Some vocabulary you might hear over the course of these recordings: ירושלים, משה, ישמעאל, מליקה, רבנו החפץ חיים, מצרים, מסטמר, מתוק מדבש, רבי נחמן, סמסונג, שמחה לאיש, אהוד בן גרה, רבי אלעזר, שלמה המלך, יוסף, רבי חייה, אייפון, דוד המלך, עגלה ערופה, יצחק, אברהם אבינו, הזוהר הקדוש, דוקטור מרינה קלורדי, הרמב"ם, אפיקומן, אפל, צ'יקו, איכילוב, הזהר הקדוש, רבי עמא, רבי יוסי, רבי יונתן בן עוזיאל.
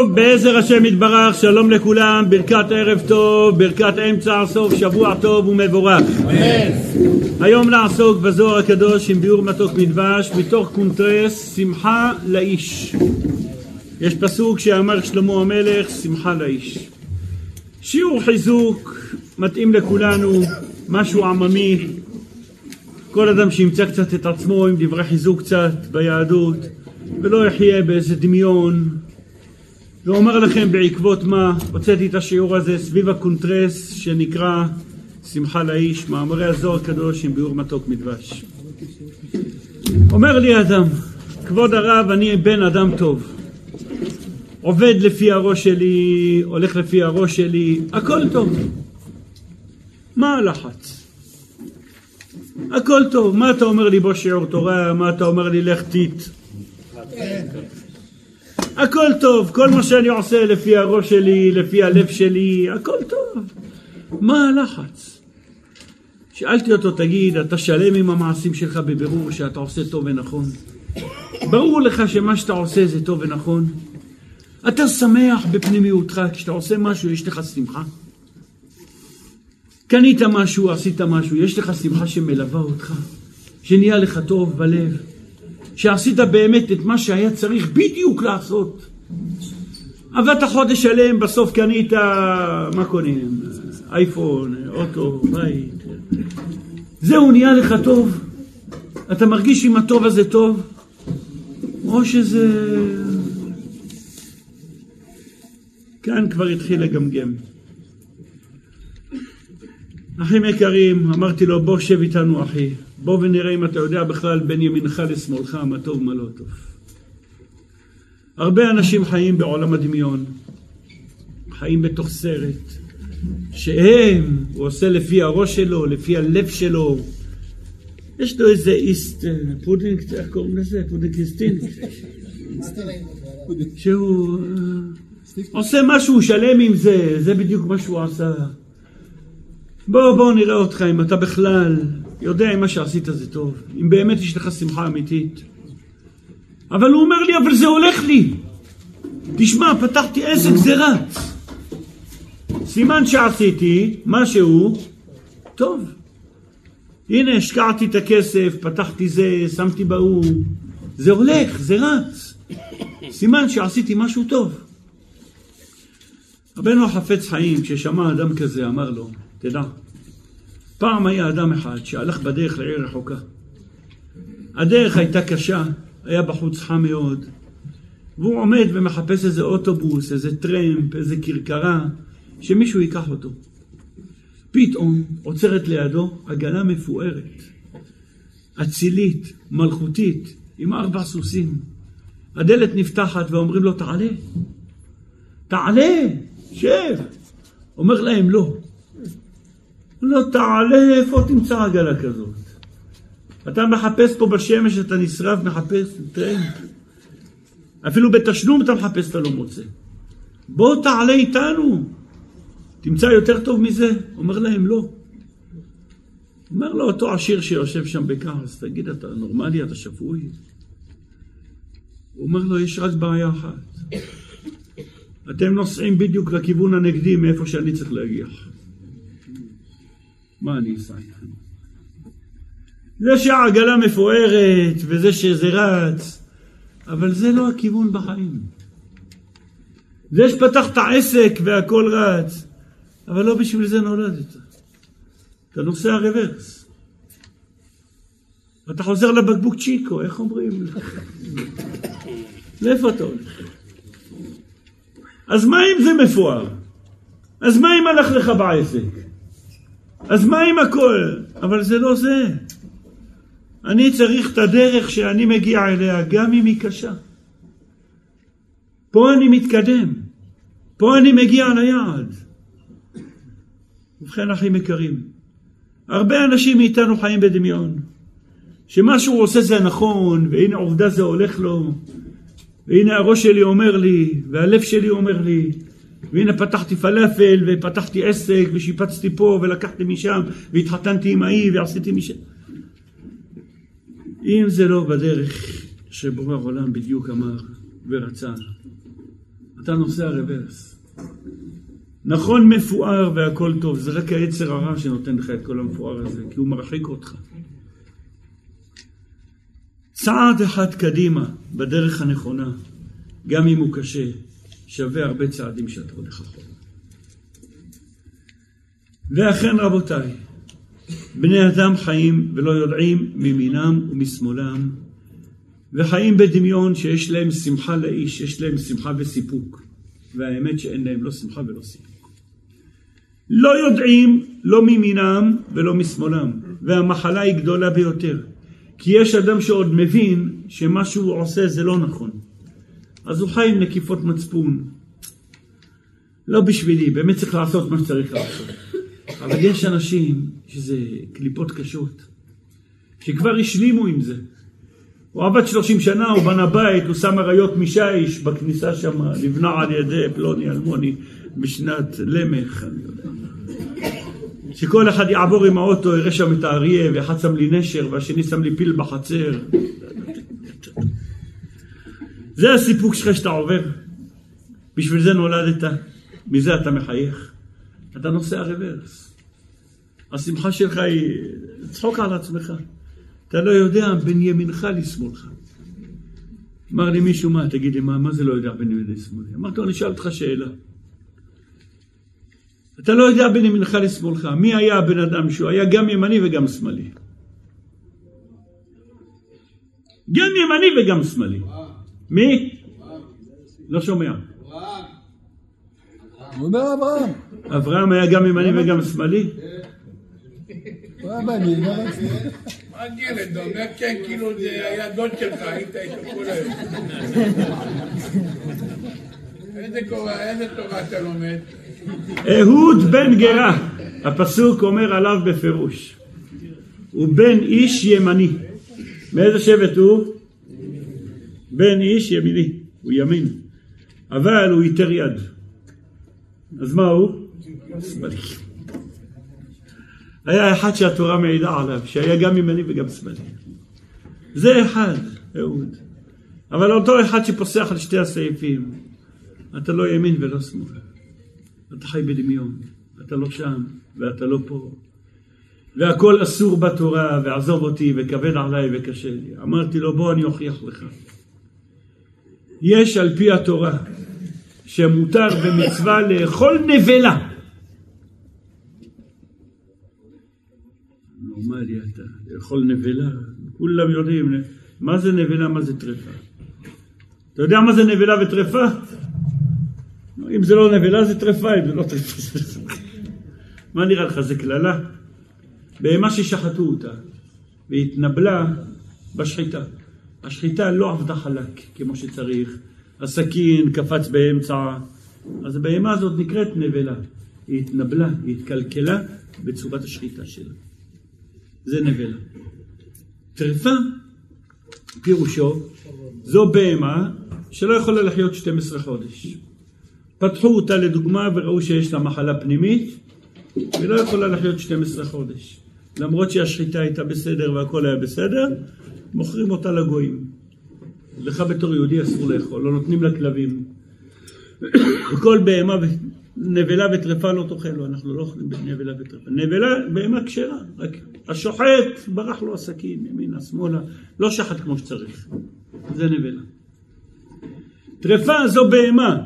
טוב, בעזר השם יתברך, שלום לכולם, ברכת ערב טוב, ברכת אמצע סוף, שבוע טוב ומבורך. אמן. היום נעסוק בזוהר הקדוש עם ביאור מתוק מדבש, מתוך קונטרס, שמחה לאיש. יש פסוק שאמר שלמה המלך, שמחה לאיש. שיעור חיזוק, מתאים לכולנו, משהו עממי. כל אדם שימצא קצת את עצמו עם דברי חיזוק קצת ביהדות, ולא יחיה באיזה דמיון. ואומר לכם בעקבות מה, הוצאתי את השיעור הזה סביב הקונטרס שנקרא שמחה לאיש, מאמרי הזוהר הקדוש עם ביאור מתוק מדבש. אומר לי אדם, כבוד הרב, אני בן אדם טוב. עובד לפי הראש שלי, הולך לפי הראש שלי, הכל טוב. מה הלחץ? הכל טוב. מה אתה אומר לי בו שיעור תורה? מה אתה אומר לי לך תית? הכל טוב, כל מה שאני עושה לפי הראש שלי, לפי הלב שלי, הכל טוב. מה הלחץ? שאלתי אותו, תגיד, אתה שלם עם המעשים שלך בבירור שאתה עושה טוב ונכון? ברור לך שמה שאתה עושה זה טוב ונכון? אתה שמח בפנימיותך, כשאתה עושה משהו יש לך שמחה? קנית משהו, עשית משהו, יש לך שמחה שמלווה אותך, שנהיה לך טוב בלב? שעשית באמת את מה שהיה צריך בדיוק לעשות. עבדת חודש שלם, בסוף קנית, מה קונים? אייפון, אוטו, בית. זהו, נהיה לך טוב. אתה מרגיש אם הטוב הזה טוב? או שזה... כאן כבר התחיל לגמגם. אחים יקרים, אמרתי לו, בוא שב איתנו אחי. בוא ונראה אם אתה יודע בכלל בין ימינך לשמאלך מה טוב מה לא טוב. הרבה אנשים חיים בעולם הדמיון, חיים בתוך סרט שהם, הוא עושה לפי הראש שלו, לפי הלב שלו. יש לו איזה פודינג, איך קוראים לזה? פודינג אינסטינקט, שהוא עושה משהו שלם עם זה, זה בדיוק מה שהוא עשה. בוא נראה אותך אם אתה בכלל יודע אם מה שעשית זה טוב, אם באמת יש לך שמחה אמיתית. אבל הוא אומר לי, אבל זה הולך לי. תשמע, פתחתי עסק, זה רץ. סימן שעשיתי משהו טוב. הנה, השקעתי את הכסף, פתחתי זה, שמתי באו. זה הולך, זה רץ. סימן שעשיתי משהו טוב. רבנו החפץ חיים, כששמע אדם כזה, אמר לו, תדע, פעם היה אדם אחד שהלך בדרך לעיר רחוקה. הדרך הייתה קשה, היה בחוץ חם מאוד. והוא עומד ומחפש איזה אוטובוס, איזה טרמפ, איזה קרקרה, שמישהו ייקח אותו. פתאום עוצרת לידו עגלה מפוארת, אצילית, מלכותית, עם 4 סוסים. הדלת נפתחת ואומרים לו, תעלה. תעלה, שב. אומר להם, לא. לא תעלה, איפה תמצא עגלה כזאת? אתה מחפש פה בשמש, אתה נשרף, מחפש טרמפ. אפילו בתשלום אתה מחפש, אתה לא מוצא. בוא תעלה איתנו, תמצא יותר טוב מזה. אומר להם לא. אומר לו אותו עשיר שיושב שם בכעס, תגיד, אתה נורמלי, אתה שפוי? הוא אומר לו, יש רק בעיה אחת. אתם נוסעים בדיוק לכיוון הנגדי מאיפה שאני צריך להגיע. מה אני אעשה? זה שהעגלה מפוארת וזה שזה רץ, אבל זה לא הכיוון בחיים. זה שפתחת עסק והכל רץ, אבל לא בשביל זה נולדת. אתה נוסע רוורס. אתה חוזר לבקבוק צ'יקו, איך אומרים? לאיפה אתה הולך? אז מה אם זה מפואר? אז מה אם הלך לך בעסק? אז מה עם הכל? אבל זה לא זה. אני צריך את הדרך שאני מגיע אליה, גם אם היא קשה. פה אני מתקדם. פה אני מגיע ליעד. ובכן, אחים יקרים, הרבה אנשים מאיתנו חיים בדמיון. שמה שהוא עושה זה נכון, והנה עובדה זה הולך לו. והנה הראש שלי אומר לי, והלב שלי אומר לי. והנה פתחתי פלאפל ופתחתי עסק ושיפצתי פה ולקחתי משם והתחתנתי עם האי ועשיתי משם. אם זה לא בדרך שבורא עולם בדיוק אמר ורצה, אתה נוסע רברס. נכון מפואר והכל טוב, זה רק היצר הרע שנותן לך את כל המפואר הזה, כי הוא מרחיק אותך. צעד אחד קדימה בדרך הנכונה, גם אם הוא קשה, שווה הרבה צעדים שאתה הולך אחורה. ואכן רבותיי, בני אדם חיים ולא יודעים מימינם ומשמאלם, וחיים בדמיון שיש להם שמחה לאיש, יש להם שמחה וסיפוק, והאמת שאין להם לא שמחה ולא סיפוק. לא יודעים לא מימינם ולא משמאלם, והמחלה היא גדולה ביותר, כי יש אדם שעוד מבין שמה שהוא עושה זה לא נכון, אז הוא חי עם נקיפות מצפון. לא בשבילי, באמת צריך לעשות מה שצריך לעשות. אבל יש אנשים שזה קליפות קשות, שכבר השלימו עם זה. הוא עבד 30 שנה, הוא בנה בית, הוא שם הריות משיש בכניסה שם, לבנה על ידי פלוני אלמוני בשנת למך, אני יודע. שכל אחד יעבור עם האוטו, יראה שם את האריה, ואחד שם לי נשר, והשני שם לי פיל בחצר. זה הסיפוק שלך שאתה עובר. בשביל זה נולדת, מזה אתה מחייך. אתה נוסע רוורס. השמחה שלך היא צחוק על עצמך. אתה לא יודע בין ימינך לשמאלך. אמר לי מישהו, מה? תגיד לי, מה זה לא יודע בין ימינך לשמאלך? אמרתי, אני אשאל אותך שאלה. אתה לא יודע בין ימינך לשמאלך. מי היה הבן אדם שהוא היה גם ימני וגם שמאלי? גם ימני וגם שמאלי. מי? לא שומע. הוא אומר אברהם. אברהם היה גם ימני וגם שמאלי? הוא היה בני, הוא היה שמאלי. מה גילד? הוא אומר כן, כאילו זה היה דוד שלך, היית איתו כל היום. איזה תורה אתה לומד? אהוד בן גרה. הפסוק אומר עליו בפירוש. הוא בן איש ימני. מאיזה שבט הוא? בן איש ימיני, הוא ימין, אבל הוא יותר יד. אז מה הוא? שמאלי. היה אחד שהתורה מעידה עליו, שהיה גם ימני וגם שמאלי. זה אחד, אהוד. אבל אותו אחד שפוסח על שתי הסעיפים, אתה לא ימין ולא שמאל. אתה חי בדמיון, אתה לא שם ואתה לא פה. והכל אסור בתורה, ועזוב אותי וכבד עליי וקשה לי. אמרתי לו, בוא אני אוכיח לך. יש על פי התורה שמותר במצווה לאכול נבלה. נורמלי אתה, לאכול נבלה. כולם יודעים מה זה נבלה, מה זה טרפה. אתה יודע מה זה נבלה וטרפה? אם זה לא נבלה זה טרפה, אם זה לא טרפה זה טרפה. מה נראה לך, זה כללה? בהמה ששחטו אותה והתנבלה בשחיטה. השחיטה לא עבדה חלק כמו שצריך, הסכין קפץ באמצע, אז הבהמה הזאת נקראת נבלה. היא התנבלה, היא התקלקלה בצורת השחיטה שלה. זה נבלה. טרפה, פירושו, זו בהמה שלא יכולה לחיות 12 חודש. פתחו אותה לדוגמה וראו שיש לה מחלה פנימית, ולא יכולה לחיות 12 חודש. למרות שהשחיטה הייתה בסדר והכל היה בסדר, מוכרים אותה לגויים. לך בתור יהודי אסור לאכול, לא נותנים לכלבים. כל בהמה, נבלה וטרפה לא תאכלו, אנחנו לא אוכלים בנבלה וטרפה. נבלה, בהמה כשרה, רק השוחט ברח לו הסכין, ימינה, שמאלה, לא שחט כמו שצריך. זה נבלה. טרפה זו בהמה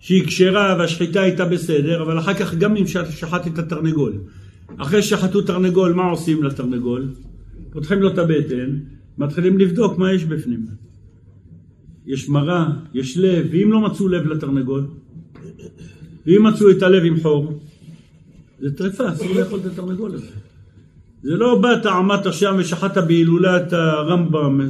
שהיא כשרה והשחיטה הייתה בסדר, אבל אחר כך גם אם שחט את התרנגול. אחרי שחטו תרנגול, מה עושים לתרנגול? פותחים לו את הבטן, מתחילים לבדוק מה יש בפנים. יש מראה, יש לב, ואם לא מצאו לב לתרנגול, ואם מצאו את הלב עם חור, זה טרפה, אסור לאכול את התרנגול הזה. זה לא באת, עמדת שם ושחטת בהילולת הרמב"ם,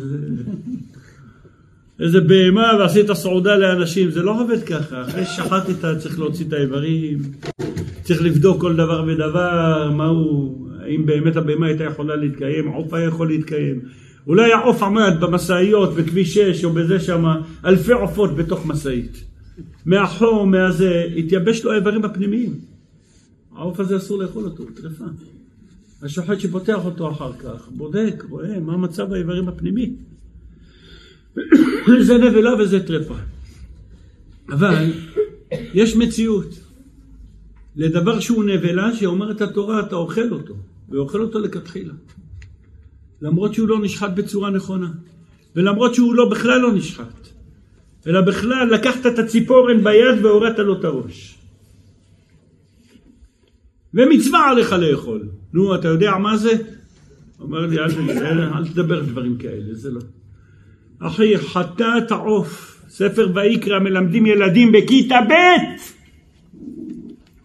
איזה בהמה ועשית סעודה לאנשים, זה לא עובד ככה. אחרי ששחטת צריך להוציא את האיברים, צריך לבדוק כל דבר ודבר, מהו, האם באמת הבהמה הייתה יכולה להתקיים, העוף היה יכול להתקיים. אולי העוף עמד במסעיות, בכביש 6 או בזה שמה, אלפי עופות בתוך מסעית. מהחום, מהזה, התייבש לו האיברים הפנימיים. העוף הזה אסור לאכול אותו, הוא טרפה. השוחט שפותח אותו אחר כך, בודק, רואה מה מצב האיברים הפנימי. זה נבלה וזה טרפה. אבל יש מציאות לדבר שהוא נבלה שאומרת התורה, אתה אוכל אותו, ואוכל אותו לכתחילה, למרות שהוא לא נשחט בצורה נכונה, ולמרות שהוא בכלל לא נשחט, אלא בכלל לקחת את הציפורן ביד והורדת לו את הראש. ומצווה עליך לאכול. נו, אתה יודע מה זה? אומר לי, אל תדבר דברים כאלה, זה לא. אחי, חטא את העוף. ספר ויקרא, מלמדים ילדים בכיתה ב',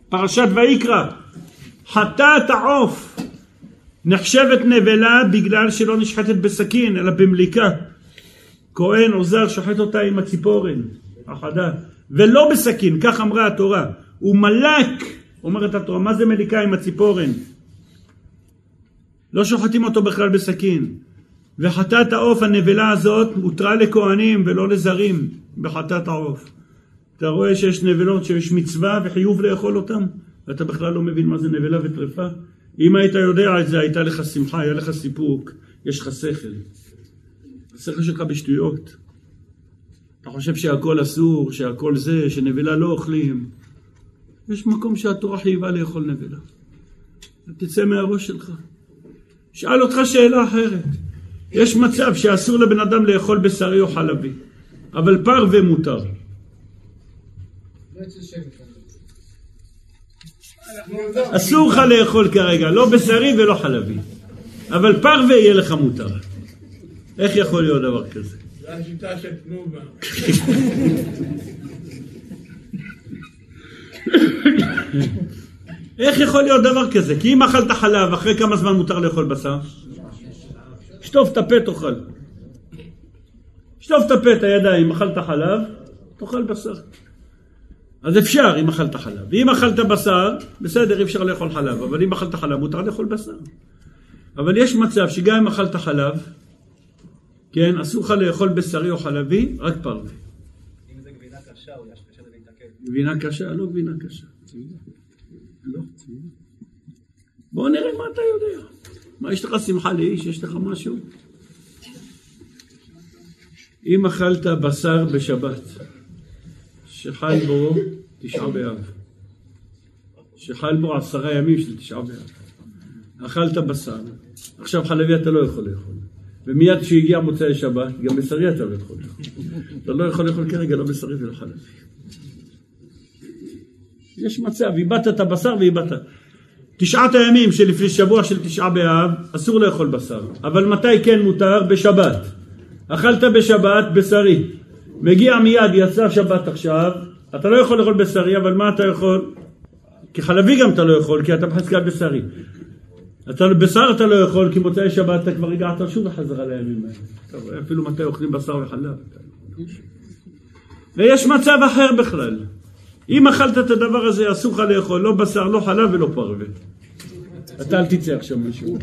פרשת ויקרא. חטא את העוף נחשבת נבלה בגלל שלא נשחטת בסכין אלא במליקה. כהן או זר שוחט אותה עם הציפורן החדה ולא בסכין, כך אמרה התורה. ומלק, אומרת התורה, מה זה מליקה? עם הציפורן, לא שוחטים אותו בכלל בסכין. וחטאת העוף, הנבלה הזאת מותרה לכהנים ולא לזרים. בחטאת העוף אתה רואה שיש נבלות שיש מצווה וחיוב לאכול אותם, ואתה בכלל לא מבין מה זה נבלה וטרפה. אם היית יודע את זה, הייתה לך שמחה, היה לך סיפוק. יש לך שכל, השכל שלך בשטויות. אתה חושב שהכל אסור, שהכל זה, שנבלה לא אוכלים. יש מקום שהתורה חייבה לאכול נבלה. תצא מהראש שלך. שאל אותך שאלה אחרת. יש מצב שאסור לבן אדם לאכול בשרי או חלבי, אבל פרווה מותר. אסור לך לאכול כרגע, לא בשרי ולא חלבי, אבל פרווה יהיה לך מותר. איך יכול להיות דבר כזה? זה השיטה של תנובה. איך יכול להיות דבר כזה? כי אם אכלת חלב, אחרי כמה זמן מותר לאכול בשר? שטוף את הפה, תאכל. שטוף את הפה, את הידיים, אכלת חלב, תאכל בשר. אז אפשר אם אכלת חלב. ואם אכלת בשר, בסדר, אפשר לאכול חלב. אבל אם אכלת חלב, מותר לאכול בשר. אבל יש מצב שגם אם אכלת חלב, כן, אסור לך לאכול בשרי או חלבי, רק פרווה. אם זה גבינה קשה, או יש קשה להתעכל. גבינה קשה? לא גבינה קשה. לא. בואו נראה מה אתה יודע. מה, יש לך שמחה לאיש? יש לך משהו? אם אכלת בשר בשבת, שחל בו 9 באב, שחל בו 10 ימים של 9 באב, אכלת בשר, עכשיו חלבי אתה לא יכול לאכול. ומיד שהגיע מוצאי שבת, גם בשרי אתה לא יכול לאכול. אתה לא יכול לאכול כרגע, לא בשרי ולא חלבי. יש מצב, איבדת את הבשר ואיבדת. 9 הימים שלפני שבוע של 9 באב, אסור לאכול בשר. אבל מתי כן מותר? בשבת. אכלת בשבת, בשרי. מגיע מיד, יצא שבת עכשיו, אתה לא יכול לאכול בשרי, אבל מה אתה יכול? כי חלבי גם אתה לא יכול, כי אתה בחזקת בשרי. בשר אתה לא יכול, כי מוצאי שבת אתה כבר הגעת שוב לחזרה לימים האלה. אפילו מתי אוכלים בשר וחלב. ויש מצב אחר בכלל. אם אכלת את הדבר הזה, אסור לך לאכול, לא בשר, לא חלב ולא פרווה. אתה אל תצא עכשיו משהו.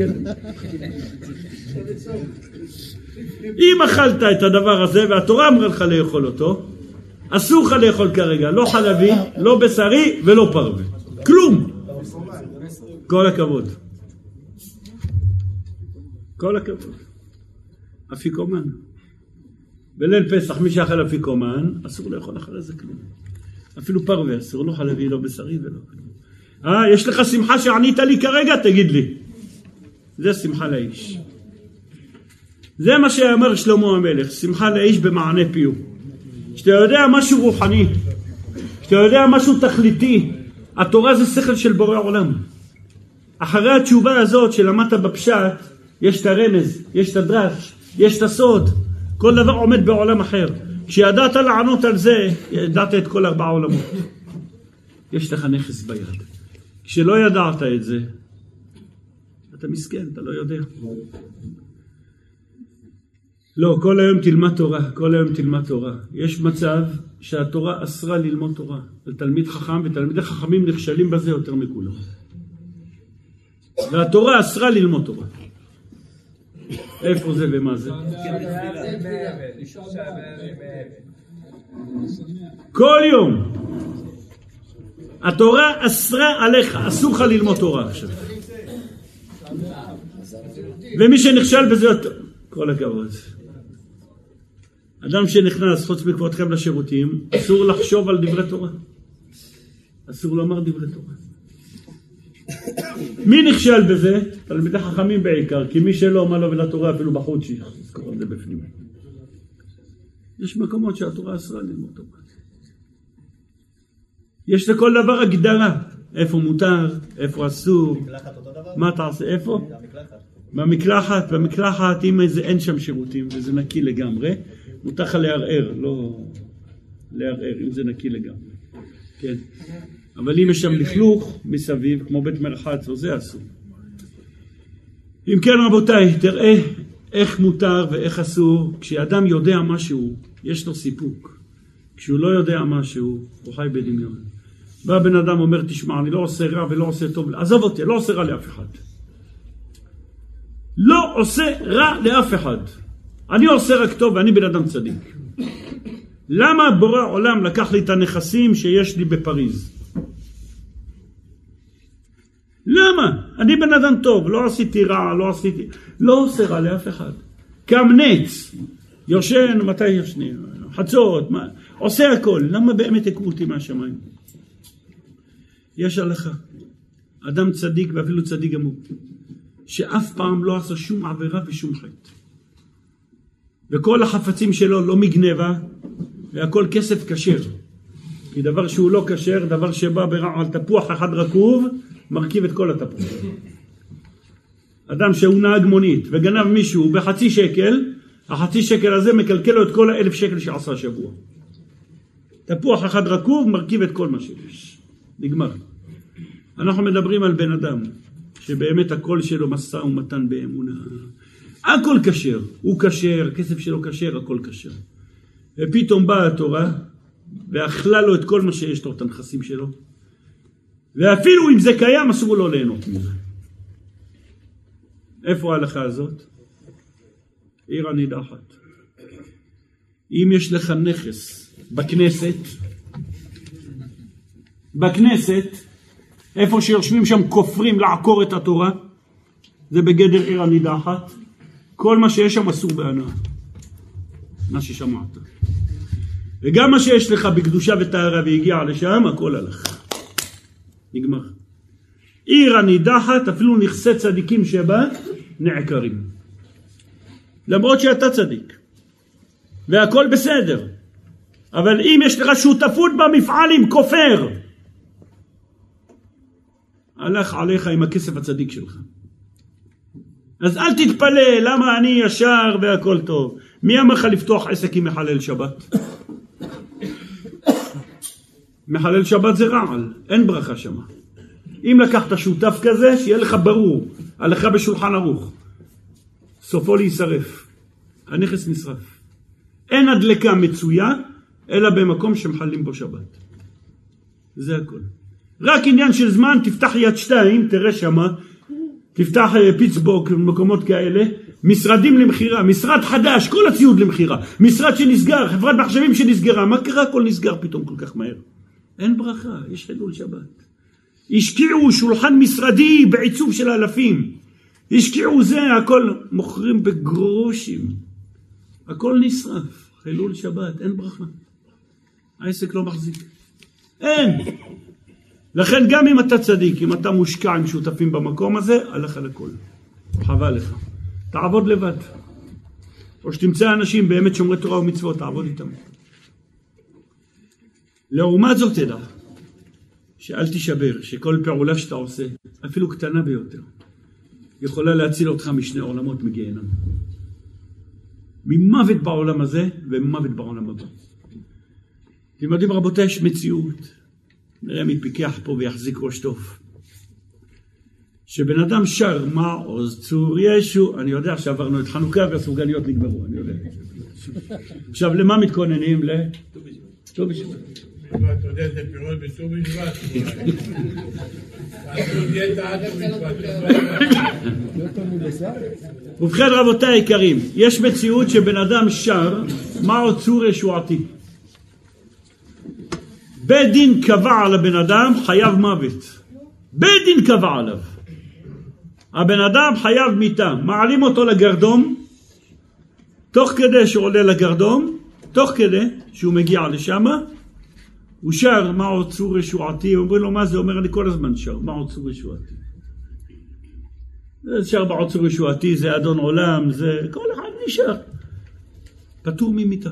אם אכלת את הדבר הזה, והתורה אמרה לך לאכול אותו, אסור לך לאכול כרגע, לא חלבי, לא בשרי ולא פרווה. כלום. כל הכבוד. כל הכבוד. אפיקומן. בליל פסח, מי שאכל אפיקומן, אסור לאכול אחרי זה כלום. אפילו פרווה, אסור, לא חלבי, לא בשרי ולא כלום. יש לך שמחה שענית לי כרגע? תגיד לי. זה שמחה לאיש. זה מה שאמר שלמה המלך, שמחה לאיש במענה פיו. כשאתה יודע משהו רוחני, כשאתה יודע משהו תכליתי, התורה זה שכל של בורא עולם. אחרי התשובה הזאת שלמדת בפשט, יש את הרמז, יש את הדרש, יש את הסוד. כל דבר עומד בעולם אחר. כשידעת לענות על זה, ידעת את כל 4 עולמות. יש לך נכס ביד. כשלא ידעת את זה, אתה מסכן, אתה לא יודע. לא, כל היום תלמד תורה, כל היום תלמד תורה. יש מצב שהתורה אסרה ללמוד תורה. לתלמיד חכם, ותלמידי חכמים נכשלים בזה יותר מכולם. והתורה אסרה ללמוד תורה. איפה זה ומה זה? כל יום התורה אסרה עליך, אסור לך ללמוד תורה עכשיו. ומי שנכשל בזה, כל הכבוד. אדם שנכנס, חוץ מכבודכם, לשירותים, אסור לחשוב על דברי תורה. אסור לומר דברי תורה. מי נכשל בזה? תלמידי חכמים בעיקר, כי מי שלא אמר לו ולתורה אפילו בחוץ שיחס, קוראים זה בפנים. יש מקומות שהתורה אסרה ללמוד תורה. יש לכל דבר הגדרה, איפה מותר, איפה אסור, מה תעשה, איפה? במקלחת, במקלחת, אם אין שם שירותים וזה נקי לגמרי, מותר לך לערער, לא לערער, אם זה נקי לגמרי. כן. אבל אם יש שם לכלוך מסביב, כמו בית מרחץ, זה אסור. אם כן רבותיי, תראה איך מותר ואיך אסור. כשאדם יודע משהו, יש לו סיפוק. כשהוא לא יודע משהו, הוא חי בדמיון. בא בן אדם אומר, תשמע, אני לא עושה רע ולא עושה טוב, עזוב אותי, לא עושה רע לאף אחד. לא עושה רע לאף אחד. אני עושה רק טוב ואני בן אדם צדיק. למה בורא עולם לקח לי את הנכסים שיש לי בפריז? למה? אני בן אדם טוב, לא עשיתי רע, לא עושה רע לאף אחד. קם נץ, יושן, מתי יושנים? חצות, מה? עושה הכל. למה באמת הקעו אותי מהשמיים? יש הלכה. אדם צדיק ואפילו צדיק גמור. שאף פעם לא עשה שום עבירה ושום חטא. וכל החפצים שלו לא מגנבה, והכל כסף כשר. כי דבר שהוא לא כשר, דבר שבא על תפוח אחד רקוב, מרכיב את כל התפוח. אדם שהוא נהג מונית וגנב מישהו בחצי שקל, החצי שקל הזה מקלקל לו את כל 1,000 שקל שעשה השבוע. תפוח אחד רקוב מרכיב את כל מה שיש. נגמר. אנחנו מדברים על בן אדם שבאמת הכל שלו מסע ומתן באמונה. הכל כשר, הוא כשר, הכסף שלו כשר, הכל כשר. ופתאום באה התורה ואכלה לו את כל מה שיש לו, את הנכסים שלו. ואפילו אם זה קיים אסור לו ליהנות מזה. איפה ההלכה הזאת? עיר הנידחת. אם יש לך נכס בכנסת, איפה שיושבים שם כופרים לעקור את התורה, זה בגדר עיר הנידחת. כל מה שיש שם אסור בהנאה. מה ששמעת. וגם מה שיש לך בקדושה וטהרה והגיע לשם, הכל הלך. נגמר. עיר הנידחת, אפילו נכסי צדיקים שבה נעקרים. למרות שאתה צדיק. והכל בסדר. אבל אם יש לך שותפות במפעל עם כופר, הלך עליך עם הכסף הצדיק שלך. אז אל תתפלא, למה אני ישר והכל טוב. מי אמר לך לפתוח עסק עם מחלל שבת? מחלל שבת זה רעל, אין ברכה שמה. אם לקחת שותף כזה, שיהיה לך ברור, הלכה בשולחן ערוך. סופו להישרף, הנכס נשרף. אין הדלקה מצויה, אלא במקום שמחלים בו שבת. זה הכל. רק עניין של זמן, תפתח יד שתיים, תראה שמה, תפתח פיצבוק, מקומות כאלה, משרדים למחירה, משרד חדש, כל הציוד למחירה, משרד שנסגר, חברת מחשבים שנסגרה, מה קרה? כל נסגר פתאום כל כך מהר. אין ברכה, יש חילול שבת. השקיעו שולחן משרדי בעיצוב של אלפים. השקיעו זה, הכל מוכרים בגרושים. הכל נשרף, חילול שבת, אין ברכה. העסק לא מחזיק. אין. לכן גם אם אתה צדיק, אם אתה מושקע עם שותפים במקום הזה, הלך על הכל. חבל לך. תעבוד לבד. או שתמצא אנשים באמת שומרי תורה ומצוות, תעבוד איתם. לעומת זאת תדע, שאל תשבר, שכל פעולה שאתה עושה, אפילו קטנה ביותר, יכולה להציל אותך משני עולמות מגיהנום. ממוות בעולם הזה וממוות בעולם הבא. אתם יודעים רבותי, יש מציאות, נראה מי פיקח פה ויחזיק ראש טוב, שבן אדם שר מעוז צור ישו, אני יודע שעברנו את חנוכה והסופגניות נגמרו, אני יודע. עכשיו למה מתכוננים? טוב בשבט. אתה יודע, זה פירות בטוב בשבט. ובכן רבותיי היקרים, יש מציאות שבן אדם שר מעוז צור ישועתי. בית דין קבע על הבן אדם חייב מוות. בית דין קבע עליו. הבן אדם חייב מיתה. מעלים אותו לגרדום, תוך כדי שהוא עולה לגרדום, תוך כדי שהוא מגיע לשם, הוא שר, מה עוד צור רשועתי? אומרים לו, מה זה? אומר, אני כל הזמן שר, מה עוד צור רשועתי? זה שר בעוד צור רשועתי, זה אדון עולם, זה... כל אחד נשאר. פטור ממיתה.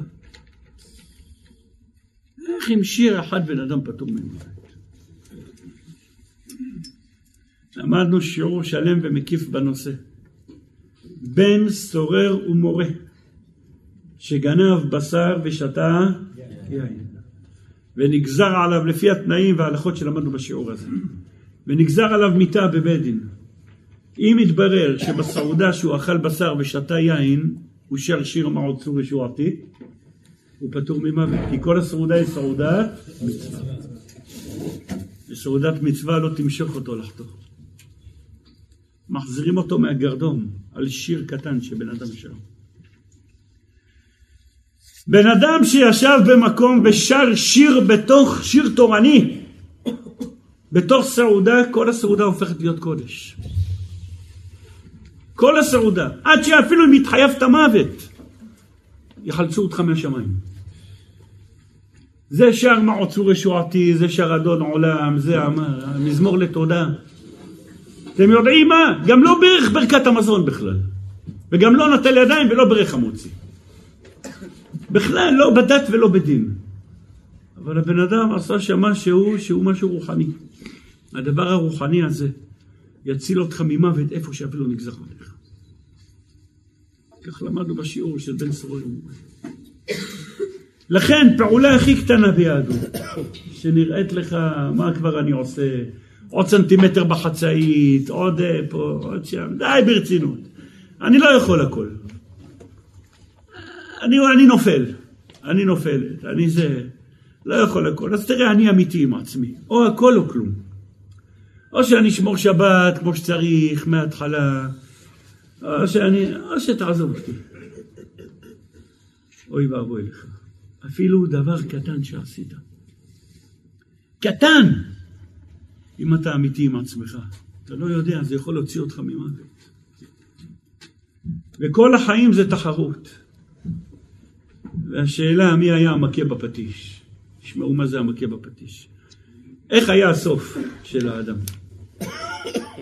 איך עם שיר אחד בן אדם פטור ממיתה? למדנו שיעור שלם ומקיף בנושא. בן סורר ומורה, שגנב בשר ושתה יין. ונגזר עליו לפי התנאים וההלכות שלמדנו בשיעור הזה. ונגזר עליו מיטה בבית דין. אם יתברר שבסעודה שהוא אכל בשר ושתה יין, הוא שר שיר מה עוד צור רשועתי, הוא פטור ממוות, כי כל הסעודה היא סעודת מצווה. וסעודת מצווה לא תמשוך אותו לחתוך. מחזירים אותו מהגרדום על שיר קטן שבן אדם שר. בן אדם שישב במקום ושר שיר בתוך שיר תורני, בתוך סעודה, כל הסעודה הופכת להיות קודש. כל הסעודה, עד שאפילו אם יתחייב את המוות, יחלצו אותך מהשמיים. זה שר מעוצו רשועתי, זה שר אדון עולם, זה מזמור לתודה. אתם יודעים מה? גם לא ברך ברכת המזון בכלל. וגם לא נטל ידיים ולא ברך המוציא. בכלל לא בדת ולא בדין. אבל הבן אדם עשה שמשהו שהוא משהו רוחני. הדבר הרוחני הזה יציל אותך ממוות איפה שאפילו נגזר עליך. כך למדנו בשיעור של בן סורר. לכן פעולה הכי קטנה ביהדות, שנראית לך מה כבר אני עושה, עוד סנטימטר בחצאית, עוד פה, עוד שם, די ברצינות. אני לא יכול הכל. אני נופלת, אני זה, לא יכול הכל. אז תראה, אני אמיתי עם עצמי, או הכל או כלום. או שאני שמור שבת כמו שצריך מההתחלה, או שתעזוב אותי. אוי ואבוי לך, אפילו דבר קטן שעשית. קטן! אם אתה אמיתי עם עצמך, אתה לא יודע, זה יכול להוציא אותך ממוות. וכל החיים זה תחרות. והשאלה, מי היה המכה בפטיש? תשמעו מה זה המכה בפטיש. איך היה הסוף של האדם?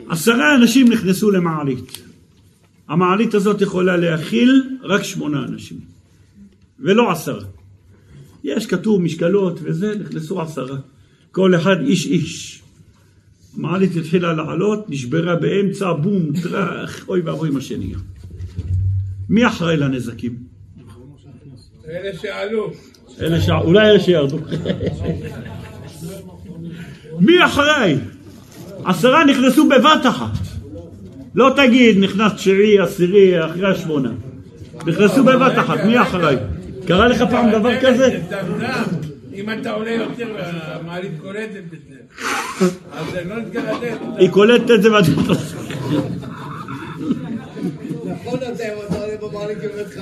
10 אנשים נכנסו למעלית. המעלית הזאת יכולה להכיל רק 8 אנשים. ולא 10. יש כתוב משקלות וזה, נכנסו 10. כל אחד איש. המעלית התחילה לעלות, נשברה באמצע, בום, טרח, אוי ואבוי מה שנהיה. מי אחראי לנזקים? אלה שעלו. אולי אלה שירדו. מי אחריי? 10 נכנסו בבת אחת. לא תגיד, נכנס 9, 10, אחרי 8. נכנסו בבת אחת, מי אחריי? קרה לך פעם דבר כזה? אם אתה עולה יותר, המעלית קולטת את זה. אז זה לא נתגרדת. היא קולטת את זה ואת נתגרדת.